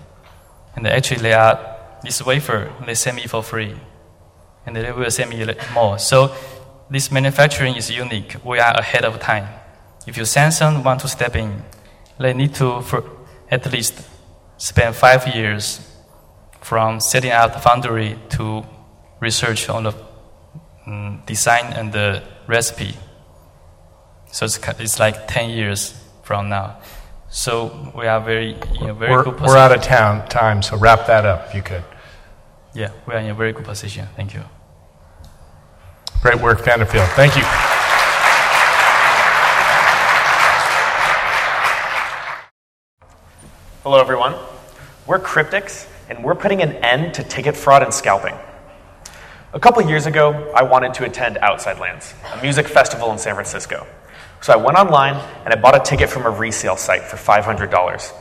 And actually they are, this wafer, they send me for free. And they will send me more. So this manufacturing is unique. We are ahead of time. If you Samsung want to step in, they need to for at least spend five years from setting up the foundry to research on the um, design and the recipe. So it's, it's like ten years from now. So we are very, you know, very we're, good position. We're out of town, time, so wrap that up if you could. Yeah, we are in a very good position. Thank you. Great work, FanaField. Thank you. Hello, everyone. We're Cryptix, and we're putting an end to ticket fraud and scalping. A couple years ago, I wanted to attend Outside Lands, a music festival in San Francisco. So I went online, and I bought a ticket from a resale site for five hundred dollars.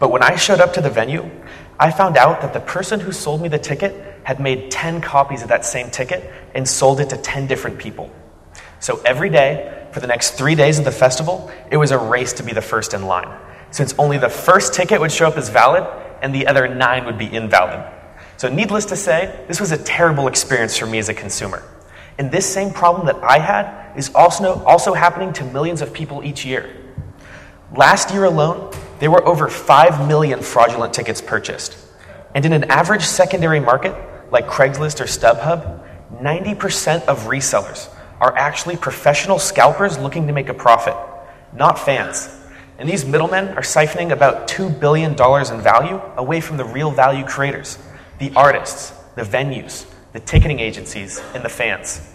But when I showed up to the venue, I found out that the person who sold me the ticket had made ten copies of that same ticket and sold it to ten different people. So every day, for the next three days of the festival, it was a race to be the first in line, since only the first ticket would show up as valid and the other nine would be invalid. So needless to say, this was a terrible experience for me as a consumer. And this same problem that I had is also, also happening to millions of people each year. Last year alone, there were over five million fraudulent tickets purchased. And in an average secondary market, like Craigslist or StubHub, ninety percent of resellers are actually professional scalpers looking to make a profit, not fans. And these middlemen are siphoning about two billion dollars in value away from the real value creators, the artists, the venues, the ticketing agencies, and the fans.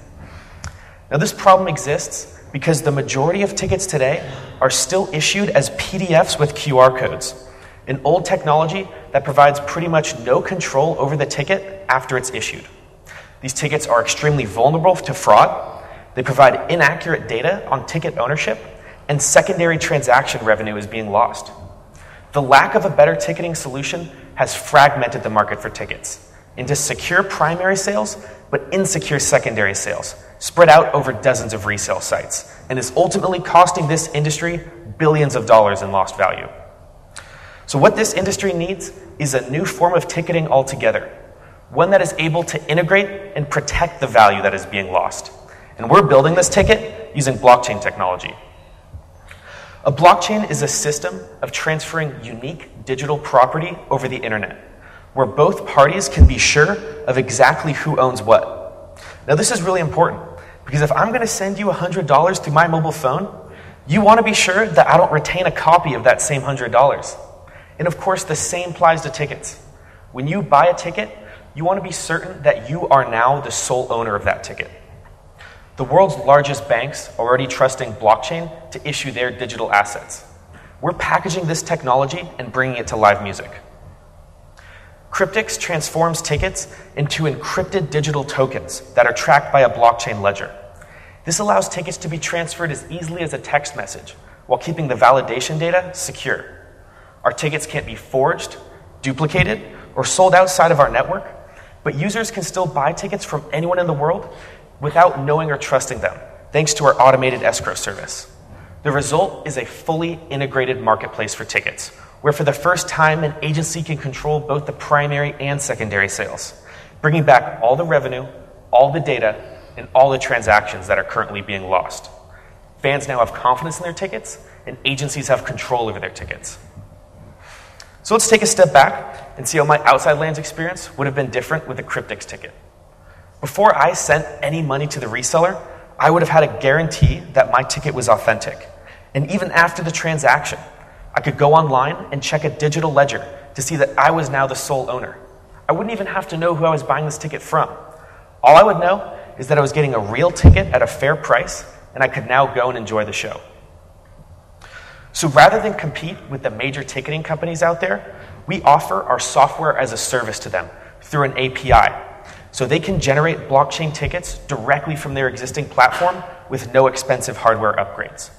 Now, this problem exists because the majority of tickets today are still issued as P D Fs with Q R codes, an old technology that provides pretty much no control over the ticket after it's issued. These tickets are extremely vulnerable to fraud. They provide inaccurate data on ticket ownership, and secondary transaction revenue is being lost. The lack of a better ticketing solution has fragmented the market for tickets into secure primary sales, but insecure secondary sales, spread out over dozens of resale sites, and is ultimately costing this industry billions of dollars in lost value. So what this industry needs is a new form of ticketing altogether, one that is able to integrate and protect the value that is being lost. And we're building this ticket using blockchain technology. A blockchain is a system of transferring unique digital property over the internet, where both parties can be sure of exactly who owns what. Now, this is really important, because if I'm going to send you one hundred dollars through my mobile phone, you want to be sure that I don't retain a copy of that same one hundred dollars. And of course, the same applies to tickets. When you buy a ticket, you want to be certain that you are now the sole owner of that ticket. The world's largest banks are already trusting blockchain to issue their digital assets. We're packaging this technology and bringing it to live music. Cryptix transforms tickets into encrypted digital tokens that are tracked by a blockchain ledger. This allows tickets to be transferred as easily as a text message, while keeping the validation data secure. Our tickets can't be forged, duplicated, or sold outside of our network, but users can still buy tickets from anyone in the world without knowing or trusting them, thanks to our automated escrow service. The result is a fully integrated marketplace for tickets, where for the first time, an agency can control both the primary and secondary sales, bringing back all the revenue, all the data, and all the transactions that are currently being lost. Fans now have confidence in their tickets, and agencies have control over their tickets. So let's take a step back and see how my Outside Lands experience would have been different with a Cryptix ticket. Before I sent any money to the reseller, I would have had a guarantee that my ticket was authentic. And even after the transaction, I could go online and check a digital ledger to see that I was now the sole owner. I wouldn't even have to know who I was buying this ticket from. All I would know is that I was getting a real ticket at a fair price, and I could now go and enjoy the show. So rather than compete with the major ticketing companies out there, we offer our software as a service to them through an A P I. So they can generate blockchain tickets directly from their existing platform with no expensive hardware upgrades.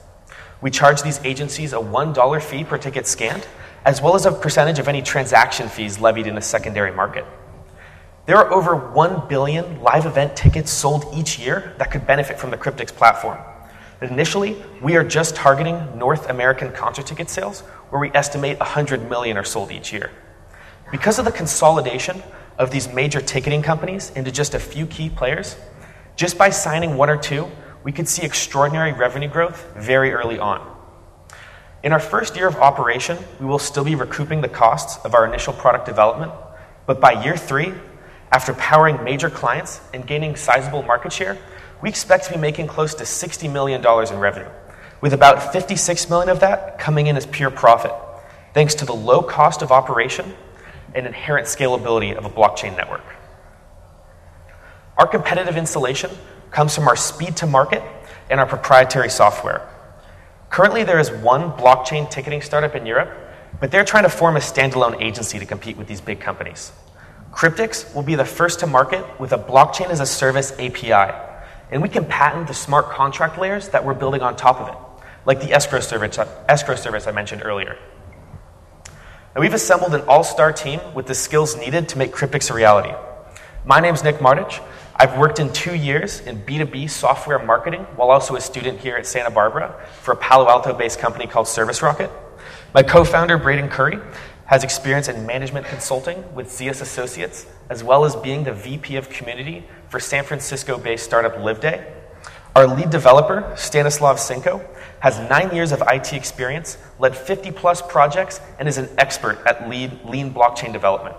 We charge these agencies a one dollar fee per ticket scanned, as well as a percentage of any transaction fees levied in the secondary market. There are over one billion live event tickets sold each year that could benefit from the Cryptix platform. But initially, we are just targeting North American concert ticket sales, where we estimate one hundred million are sold each year. Because of the consolidation of these major ticketing companies into just a few key players, just by signing one or two, we could see extraordinary revenue growth very early on. In our first year of operation, we will still be recouping the costs of our initial product development, but by year three, after powering major clients and gaining sizable market share, we expect to be making close to sixty million dollars in revenue, with about fifty-six million dollars of that coming in as pure profit, thanks to the low cost of operation and inherent scalability of a blockchain network. Our competitive insulation comes from our speed to market and our proprietary software. Currently, there is one blockchain ticketing startup in Europe, but they're trying to form a standalone agency to compete with these big companies. Cryptix will be the first to market with a blockchain as a service A P I, and we can patent the smart contract layers that we're building on top of it, like the escrow service, escrow service I mentioned earlier. And we've assembled an all-star team with the skills needed to make Cryptix a reality. My name's Nick Martich. I've worked in two years in B two B software marketing while also a student here at Santa Barbara for a Palo Alto-based company called Service Rocket. My co-founder, Braden Curry, has experience in management consulting with Zeus Associates, as well as being the V P of Community for San Francisco-based startup LiveDay. Our lead developer, Stanislav Sinko, has nine years of I T experience, led fifty plus projects, and is an expert at lead, lean blockchain development.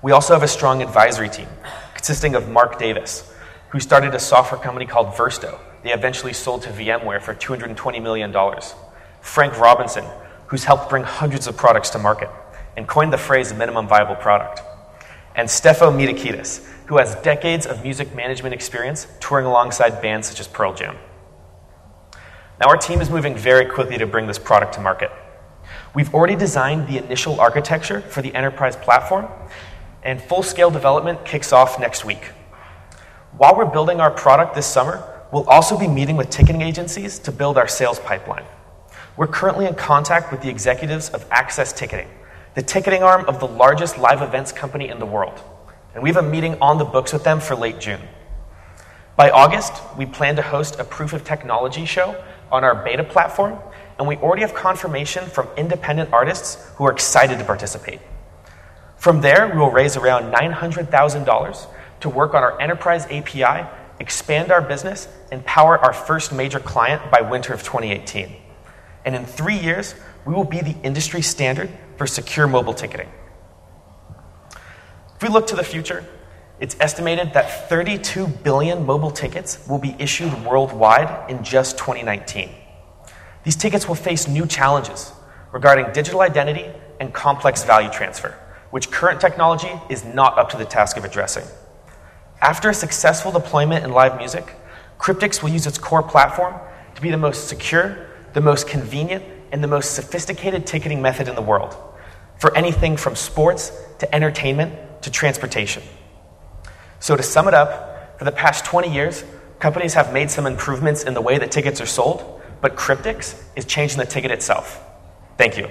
We also have a strong advisory team, consisting of Mark Davis, who started a software company called Versto. They eventually sold to VMware for two hundred twenty million dollars. Frank Robinson, who's helped bring hundreds of products to market and coined the phrase minimum viable product. And Stefo Mitakidis, who has decades of music management experience touring alongside bands such as Pearl Jam. Now our team is moving very quickly to bring this product to market. We've already designed the initial architecture for the enterprise platform, and full-scale development kicks off next week. While we're building our product this summer, we'll also be meeting with ticketing agencies to build our sales pipeline. We're currently in contact with the executives of Access Ticketing, the ticketing arm of the largest live events company in the world. And we have a meeting on the books with them for late June. By August, we plan to host a proof of technology show on our beta platform, and we already have confirmation from independent artists who are excited to participate. From there, we will raise around nine hundred thousand dollars to work on our enterprise A P I, expand our business, and power our first major client by winter of twenty eighteen. And in three years, we will be the industry standard for secure mobile ticketing. If we look to the future, it's estimated that thirty-two billion mobile tickets will be issued worldwide in just twenty nineteen. These tickets will face new challenges regarding digital identity and complex value transfer, which current technology is not up to the task of addressing. After a successful deployment in live music, Cryptix will use its core platform to be the most secure, the most convenient, and the most sophisticated ticketing method in the world for anything from sports to entertainment to transportation. So to sum it up, for the past twenty years, companies have made some improvements in the way that tickets are sold, but Cryptix is changing the ticket itself. Thank you.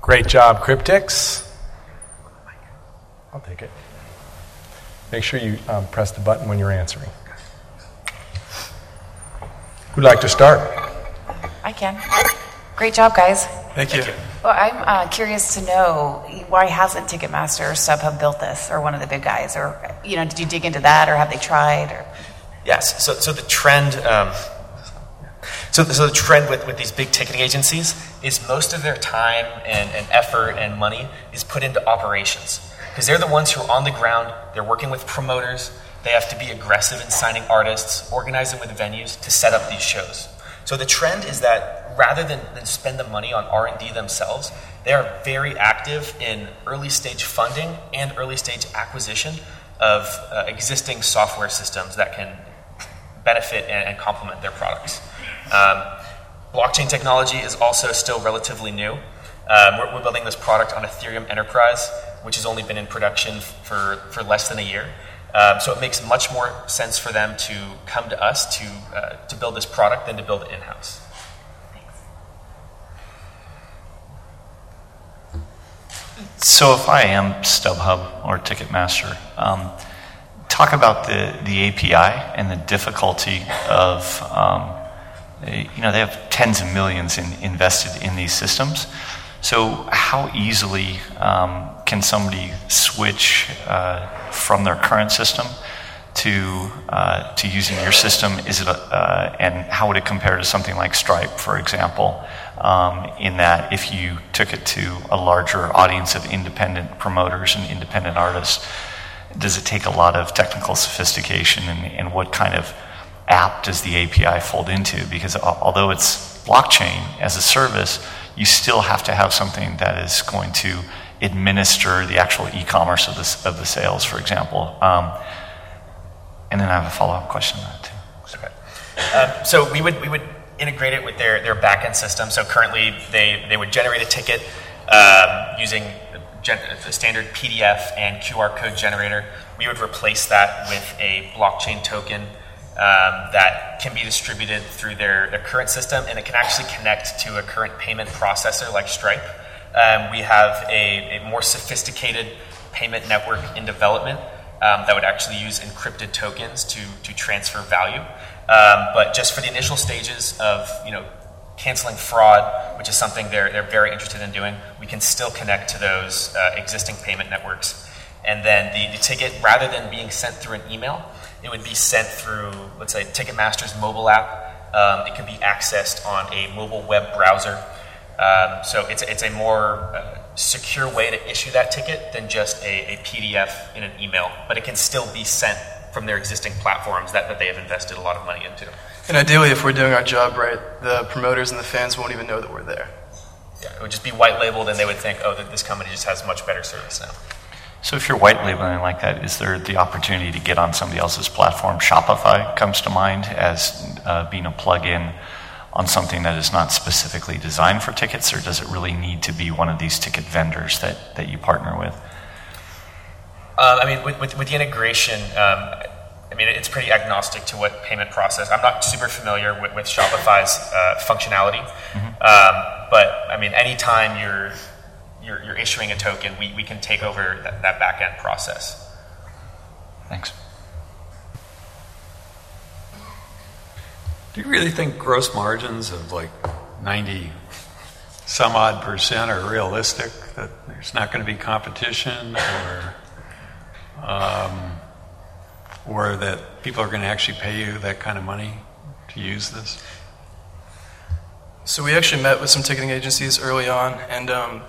Great job, Cryptix. I'll take it. Make sure you um, press the button when you're answering. Who'd like to start? I can. Great job, guys. Thank you. Thank you. Well, I'm uh, curious to know, why hasn't Ticketmaster or StubHub built this, or one of the big guys? Or, you know, did you dig into that, or have they tried? Or? Yes. So, so the trend. Um, So, so the trend with, with these big ticketing agencies is most of their time and, and effort and money is put into operations, because they're the ones who are on the ground, they're working with promoters, they have to be aggressive in signing artists, organizing with venues to set up these shows. So the trend is that rather than, than spend the money on R and D themselves, they are very active in early stage funding and early stage acquisition of uh, existing software systems that can benefit and, and complement their products. Um, blockchain technology is also still relatively new. Um, we're, we're building this product on Ethereum Enterprise, which has only been in production for, for less than a year. Um, so it makes much more sense for them to come to us to uh, to build this product than to build it in-house. Thanks. So if I am StubHub or Ticketmaster, um, talk about the, the A P I and the difficulty of, um, you know, they have tens of millions in, invested in these systems. So how easily um, can somebody switch uh, from their current system to uh, to using your system? Is it a, uh, and how would it compare to something like Stripe, for example, um, in that if you took it to a larger audience of independent promoters and independent artists, does it take a lot of technical sophistication, and, and what kind of app does the A P I fold into? Because although it's blockchain as a service, you still have to have something that is going to administer the actual e-commerce of the, of the sales, for example. Um, and then I have a follow-up question on that too. Okay. Um, so we would we would integrate it with their, their back-end system. So currently they, they would generate a ticket um, using the standard P D F and Q R code generator. We would replace that with a blockchain token Um, that can be distributed through their, their current system, and it can actually connect to a current payment processor like Stripe. Um, we have a, a more sophisticated payment network in development um, that would actually use encrypted tokens to, to transfer value. Um, but just for the initial stages of, you know, canceling fraud, which is something they're, they're very interested in doing, we can still connect to those uh, existing payment networks. And then the, the ticket, rather than being sent through an email, it would be sent through, let's say, Ticketmaster's mobile app. Um, it can be accessed on a mobile web browser. Um, so it's, it's a more uh, secure way to issue that ticket than just a, a P D F in an email. But it can still be sent from their existing platforms that, that they have invested a lot of money into. And ideally, if we're doing our job right, the promoters and the fans won't even know that we're there. Yeah, it would just be white labeled, and they would think, oh, this company just has much better service now. So if you're white labeling like that, is there the opportunity to get on somebody else's platform? Shopify comes to mind as uh, being a plug-in on something that is not specifically designed for tickets, or does it really need to be one of these ticket vendors that, that you partner with? Uh, I mean, with, with, with the integration, um, I mean, it's pretty agnostic to what payment process. I'm not super familiar with, with Shopify's uh, functionality, mm-hmm. um, but I mean, anytime you're You're, you're issuing a token, we, we can take over that, that back-end process. Thanks. Do you really think gross margins of like ninety some odd percent are realistic, that there's not going to be competition, or um, or that people are going to actually pay you that kind of money to use this? So we actually met with some ticketing agencies early on, and um,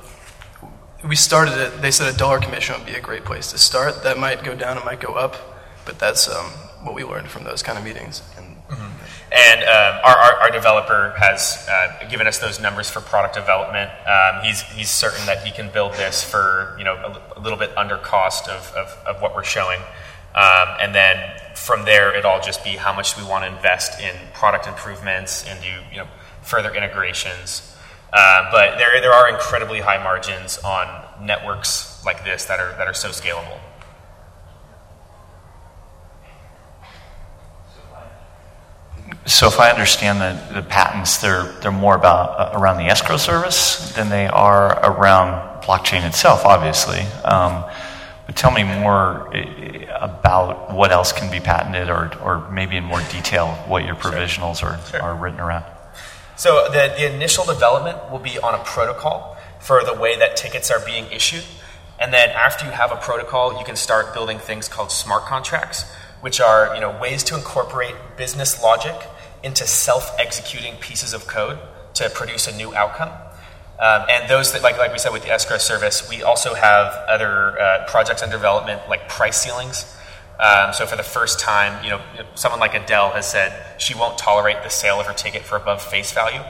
we started it, they said a dollar commission would be a great place to start. That might go down, it might go up, but that's um, what we learned from those kind of meetings. And, mm-hmm. and um, our, our, our developer has uh, given us those numbers for product development. Um, he's he's certain that he can build this for, you know, a, a little bit under cost of, of, of what we're showing. Um, and then from there, it'll all just be how much we want to invest in product improvements and do, you know, further integrations. Uh, but there, there are incredibly high margins on networks like this that are that are so scalable. So if I understand the, the patents, they're they're more about uh, around the escrow service than they are around blockchain itself, obviously. Um, but tell me more about what else can be patented, or or maybe in more detail what your provisionals sure. are sure. are written around. So the, the initial development will be on a protocol for the way that tickets are being issued. And then after you have a protocol, you can start building things called smart contracts, which are, you know, ways to incorporate business logic into self-executing pieces of code to produce a new outcome. Um, and those, that, like, like we said with the escrow service, we also have other uh, projects in development like price ceilings, Um, so for the first time, you know, someone like Adele has said she won't tolerate the sale of her ticket for above face value.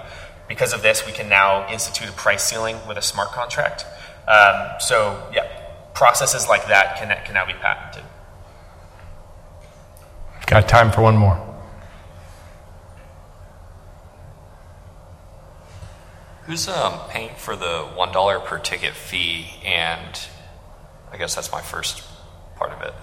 Because of this, we can now institute a price ceiling with a smart contract. Um, so yeah, processes like that can, can now be patented. Got time for one more. Who's um, paying for the one dollar per ticket fee? And I guess that's my first part of it.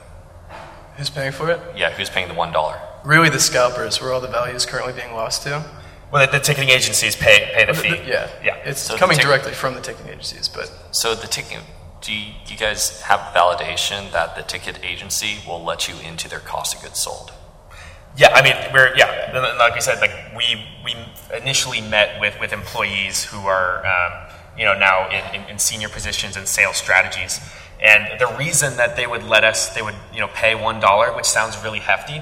Who's paying for it? Yeah, who's paying the one dollar? Really the scalpers, where all the value is currently being lost to. Well, the, the ticketing agencies pay pay the well, fee. The, the, yeah, yeah. It's so coming tic- directly from the ticketing agencies. But so the ticketing, do you, you guys have validation that the ticket agency will let you into their cost of goods sold? Yeah, I mean, we're yeah. Like we said, like we we initially met with, with employees who are um, you know now in, in, in senior positions and sales strategies, and the reason that they would let us, they would you know pay one dollar, which sounds really hefty,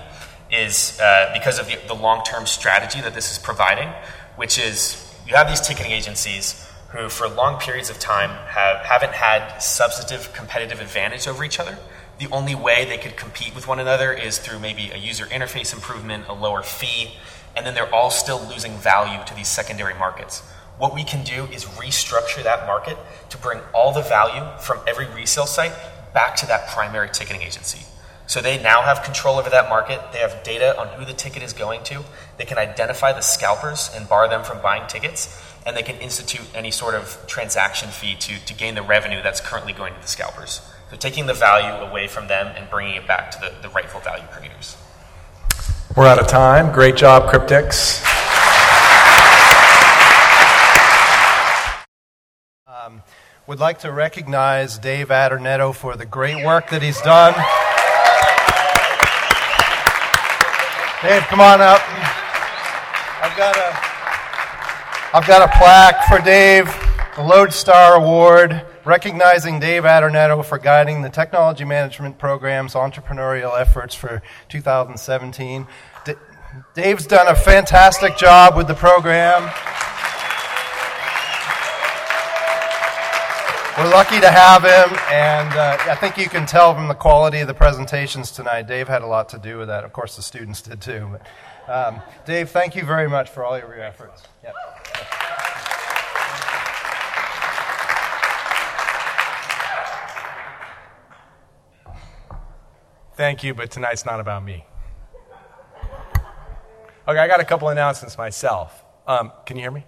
is uh, because of the, the long-term strategy that this is providing, which is you have these ticketing agencies who for long periods of time have, haven't had substantive competitive advantage over each other. The only way they could compete with one another is through maybe a user interface improvement, a lower fee, and then they're all still losing value to these secondary markets. What we can do is restructure that market to bring all the value from every resale site back to that primary ticketing agency. So they now have control over that market. They have data on who the ticket is going to. They can identify the scalpers and bar them from buying tickets, and they can institute any sort of transaction fee to, to gain the revenue that's currently going to the scalpers. So taking the value away from them and bringing it back to the, the rightful value creators. We're out of time. Great job, Cryptix. Um, would like to recognize Dave Adornetto for the great work that he's done. Dave, come on up. I've got a, I've got a plaque for Dave, the Lodestar Award, recognizing Dave Adornetto for guiding the Technology Management Program's entrepreneurial efforts for two thousand seventeen. D- Dave's done a fantastic job with the program. We're lucky to have him, and uh, I think you can tell from the quality of the presentations tonight. Dave had a lot to do with that. Of course, the students did too. But, um, Dave, thank you very much for all your efforts. Yep. Thank you, but tonight's not about me. Okay, I got a couple announcements myself. Um, can you hear me?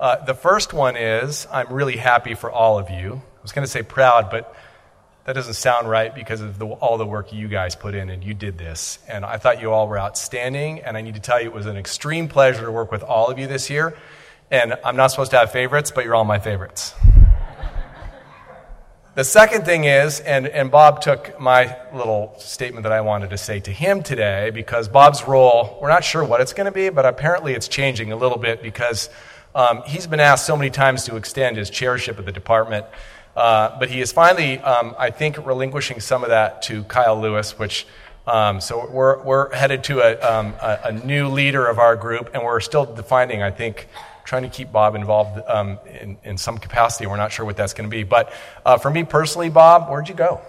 Uh, the first one is, I'm really happy for all of you. I was going to say proud, but that doesn't sound right because of the, all the work you guys put in, and you did this. And I thought you all were outstanding, and I need to tell you it was an extreme pleasure to work with all of you this year. And I'm not supposed to have favorites, but you're all my favorites. The second thing is, and, and Bob took my little statement that I wanted to say to him today, because Bob's role, we're not sure what it's going to be, but apparently it's changing a little bit because... Um, he's been asked so many times to extend his chairship of the department, uh, but he is finally, um, I think, relinquishing some of that to Kyle Lewis, which, um, so we're we're headed to a, um, a, a new leader of our group, and we're still defining, I think, trying to keep Bob involved um, in, in some capacity. We're not sure what that's going to be, but uh, for me personally, Bob, where'd you go?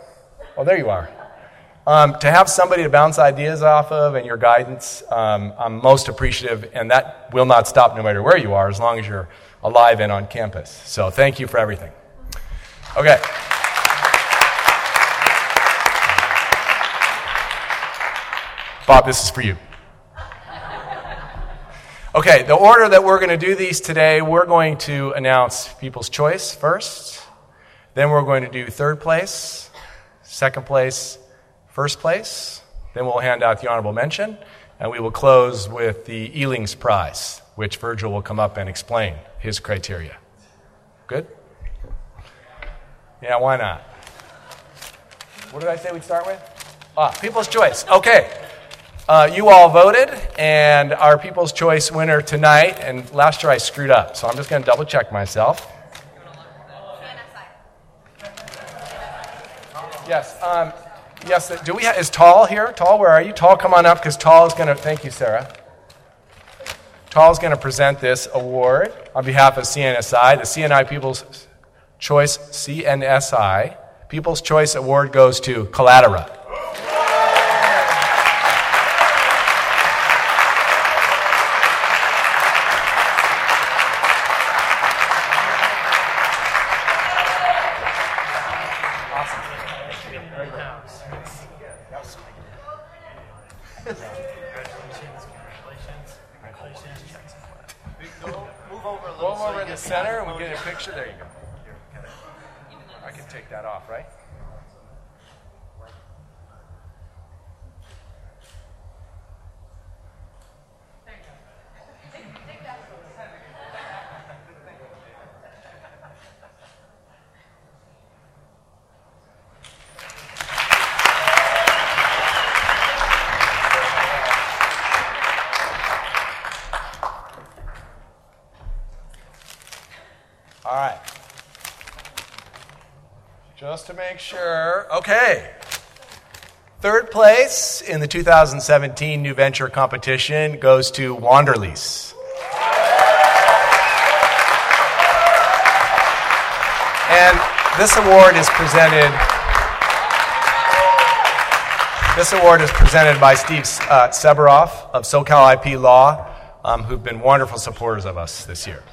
Oh, there you are. Um, to have somebody to bounce ideas off of and your guidance, um, I'm most appreciative, and that will not stop no matter where you are as long as you're alive and on campus. So thank you for everything. Okay. Bob, this is for you. Okay, the order that we're going to do these today, we're going to announce People's Choice first, then we're going to do third place, second place, first place, then we'll hand out the honorable mention, and we will close with the Ealing's Prize, which Virgil will come up and explain his criteria. Good? Yeah, why not? What did I say we'd start with? Ah, People's Choice. Okay. Uh, you all voted, and our People's Choice winner tonight, and last year I screwed up, so I'm just going to double-check myself. Yes, um... Yes, do we? Ha- is Tall here? Tall, where are you? Tall, come on up, because Tall is going to, thank you, Sarah. Tall is going to present this award on behalf of C N S I, the C N I People's Choice, C N S I. People's Choice Award goes to Collateral. right now. Seriously. Yes. Congratulations, congratulations, congratulations. Checks and flat. Move over a little. Move over so in the center and we get a picture. There you go. I can take that off, right? Just to make sure. Okay. Third place in the two thousand seventeen New Venture Competition goes to Wanderlease. And this award is presented this award is presented by Steve uh, Seberoff of SoCal I P Law, um, who've been wonderful supporters of us this year.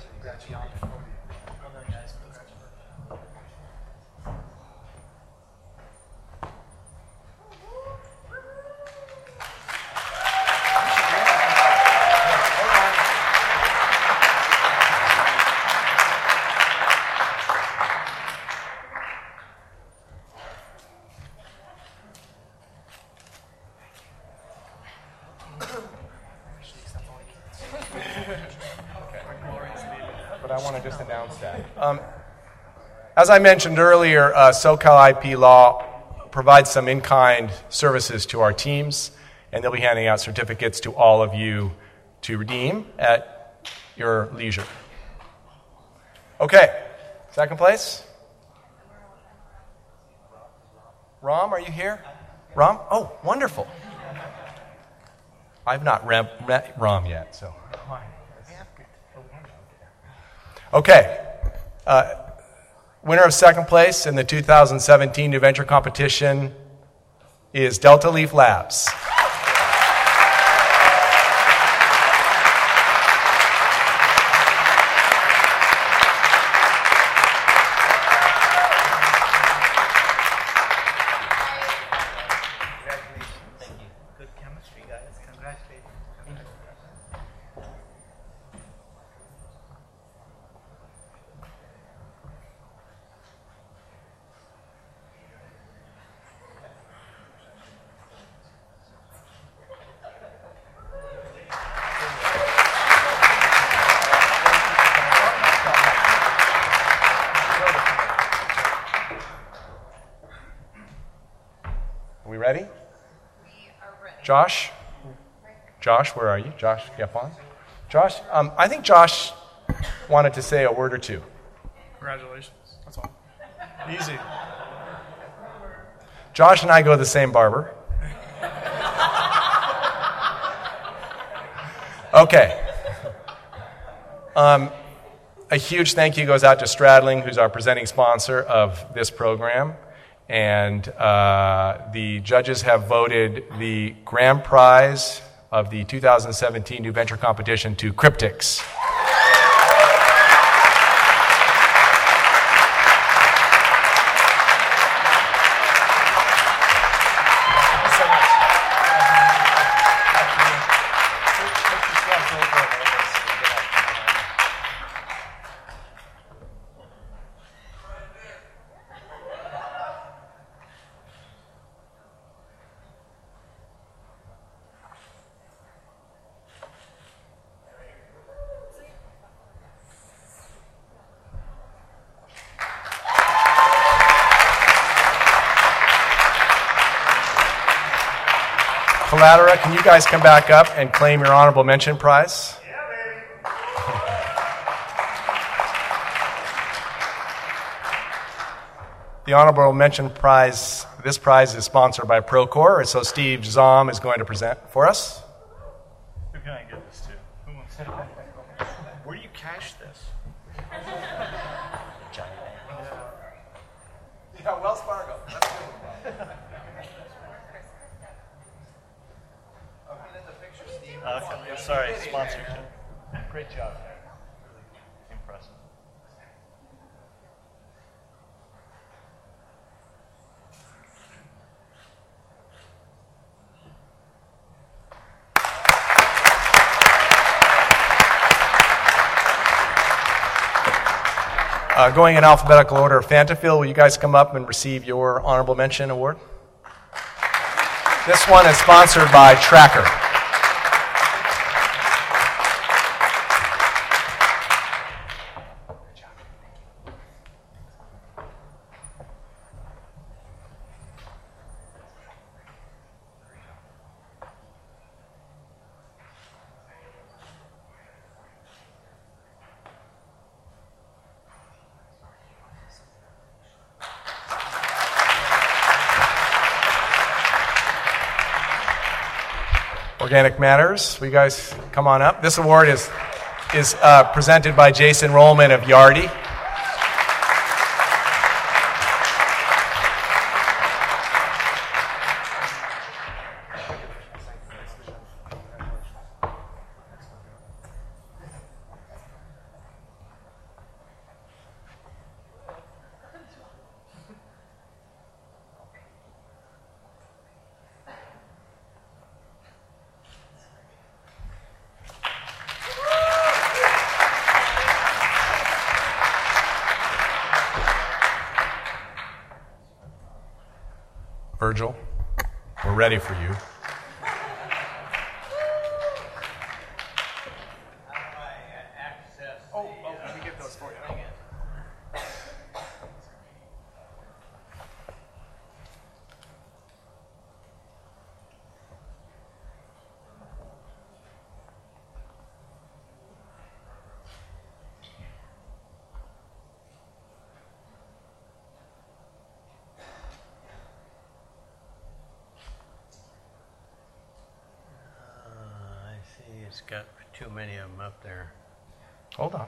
As I mentioned earlier, uh, SoCal I P Law provides some in-kind services to our teams, and they'll be handing out certificates to all of you to redeem at your leisure. Okay, second place. Ram, are you here? Ram? Oh, wonderful. I've not read Ram yet, so. Okay. Uh, Winner of second place in the two thousand seventeen New Venture Competition is Delta Leaf Labs. Josh? Josh, where are you? Josh, get on. Josh, um, I think Josh wanted to say a word or two. Congratulations. That's all. Easy. Josh and I go to the same barber. Okay. Um, a huge thank you goes out to Stradling, who's our presenting sponsor of this program. And uh, the judges have voted the grand prize of the two thousand seventeen New Venture Competition to Cryptix. Collateral, can you guys come back up and claim your honorable mention prize? Yeah, baby. The honorable mention prize, this prize is sponsored by Procore, so Steve Zahm is going to present for us. Who can I give this to? Who wants to? Where do you cash this? Johnny. Yeah, Wells Fargo. That's good. Uh, sorry, sponsorship. Great job. Impressive. Uh, going in alphabetical order, FanaField, will you guys come up and receive your Honorable Mention Award? This one is sponsored by Tracker. Organic Matters, will you guys come on up? This award is, is uh, presented by Jason Rollman of Yardi. Virgil, we're ready for you. Got too many of them up there. Hold on.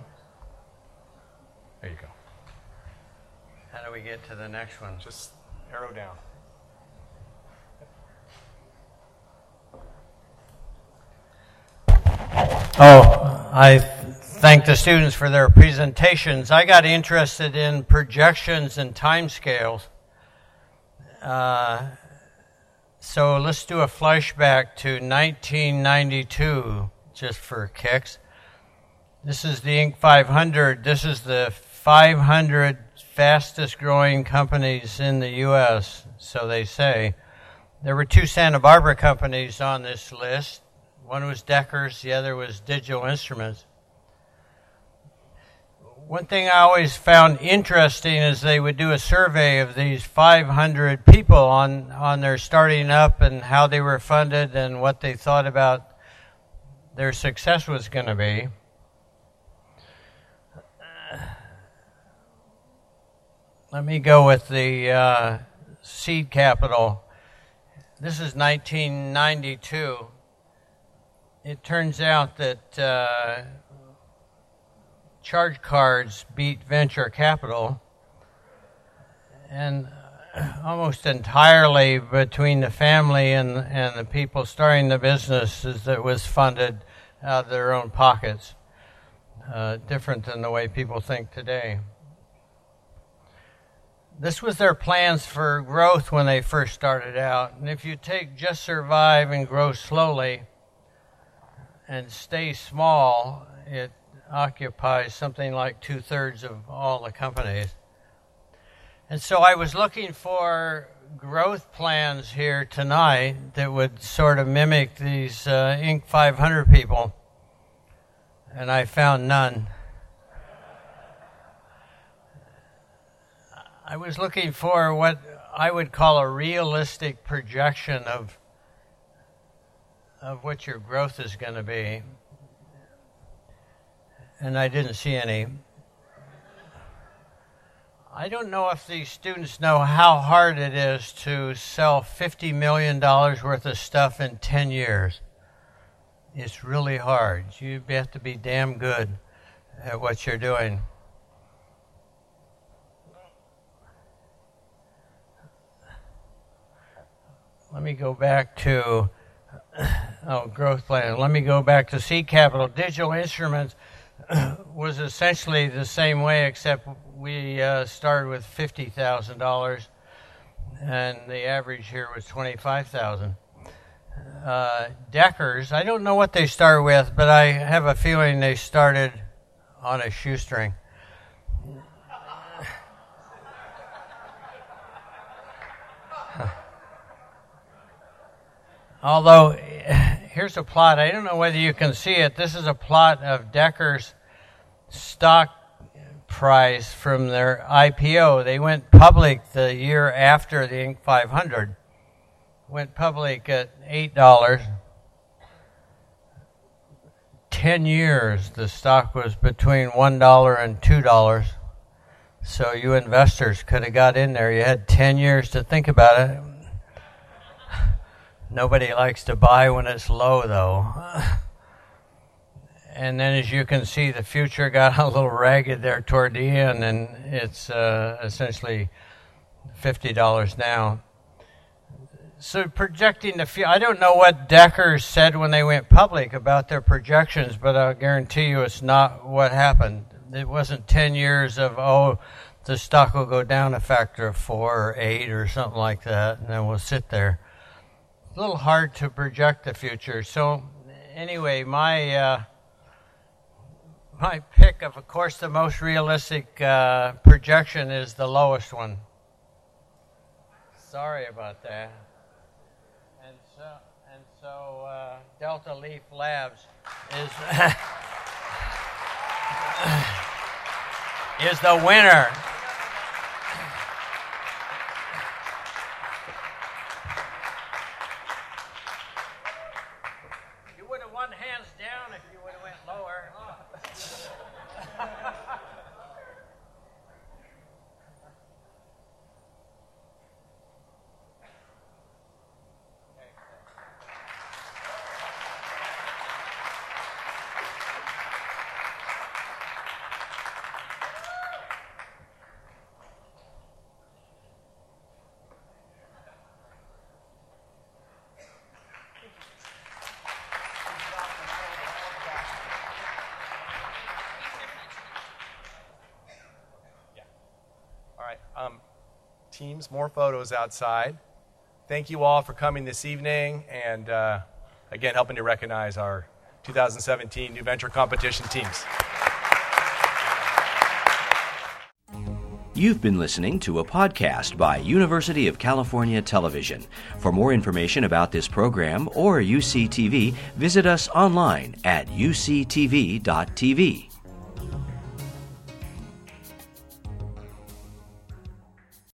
There you go. How do we get to the next one? Just arrow down. Oh, I thank the students for their presentations. I got interested in projections and timescales. Uh, so let's do a flashback to nineteen ninety-two. Just for kicks. This is the Inc five hundred. This is the five hundred fastest growing companies in the U S, so they say. There were two Santa Barbara companies on this list. One was Deckers, the other was Digital Instruments. One thing I always found interesting is they would do a survey of these five hundred people on, on their starting up and how they were funded and what they thought about their success was going to be. Uh, let me go with the uh, seed capital. This is nineteen ninety-two. It turns out that uh, charge cards beat venture capital, and almost entirely between the family and, and the people starting the businesses that was funded out of their own pockets, uh, different than the way people think today. This was their plans for growth when they first started out, and if you take just survive and grow slowly and stay small, it occupies something like two-thirds of all the companies. And so I was looking for growth plans here tonight that would sort of mimic these uh, Inc five hundred people, and I found none. I was looking for what I would call a realistic projection of, of what your growth is going to be, and I didn't see any. I don't know if these students know how hard it is to sell fifty million dollars worth of stuff in ten years. It's really hard. You have to be damn good at what you're doing. Let me go back to, oh, growth plan. Let me go back to seed capital. Digital Instruments was essentially the same way, except we uh, started with fifty thousand dollars, and the average here was twenty-five thousand dollars. Uh, Deckers, I don't know what they started with, but I have a feeling they started on a shoestring. Although, here's a plot. I don't know whether you can see it. This is a plot of Decker's stock price from their I P O. They went public the year after the Inc five hundred. Went public at eight dollars. Ten years, the stock was between one dollar and two dollars. So you investors could have got in there. You had ten years to think about it. Nobody likes to buy when it's low, though. And then, as you can see, the future got a little ragged there toward the end, and it's uh, essentially fifty dollars now. So projecting the future, I don't know what Decker said when they went public about their projections, but I'll guarantee you it's not what happened. It wasn't ten years of, oh, the stock will go down a factor of four or eight or something like that, and then we'll sit there. It's a little hard to project the future. So anyway, my uh, my pick of, of course, the most realistic uh, projection is the lowest one. Sorry about that. And so, and so uh, Delta Leaf Labs is is the winner. Teams, more photos outside. Thank you all for coming this evening and, uh, again, helping to recognize our two thousand seventeen New Venture Competition teams. You've been listening to a podcast by University of California Television. For more information about this program or U C T V, visit us online at U C T V dot T V.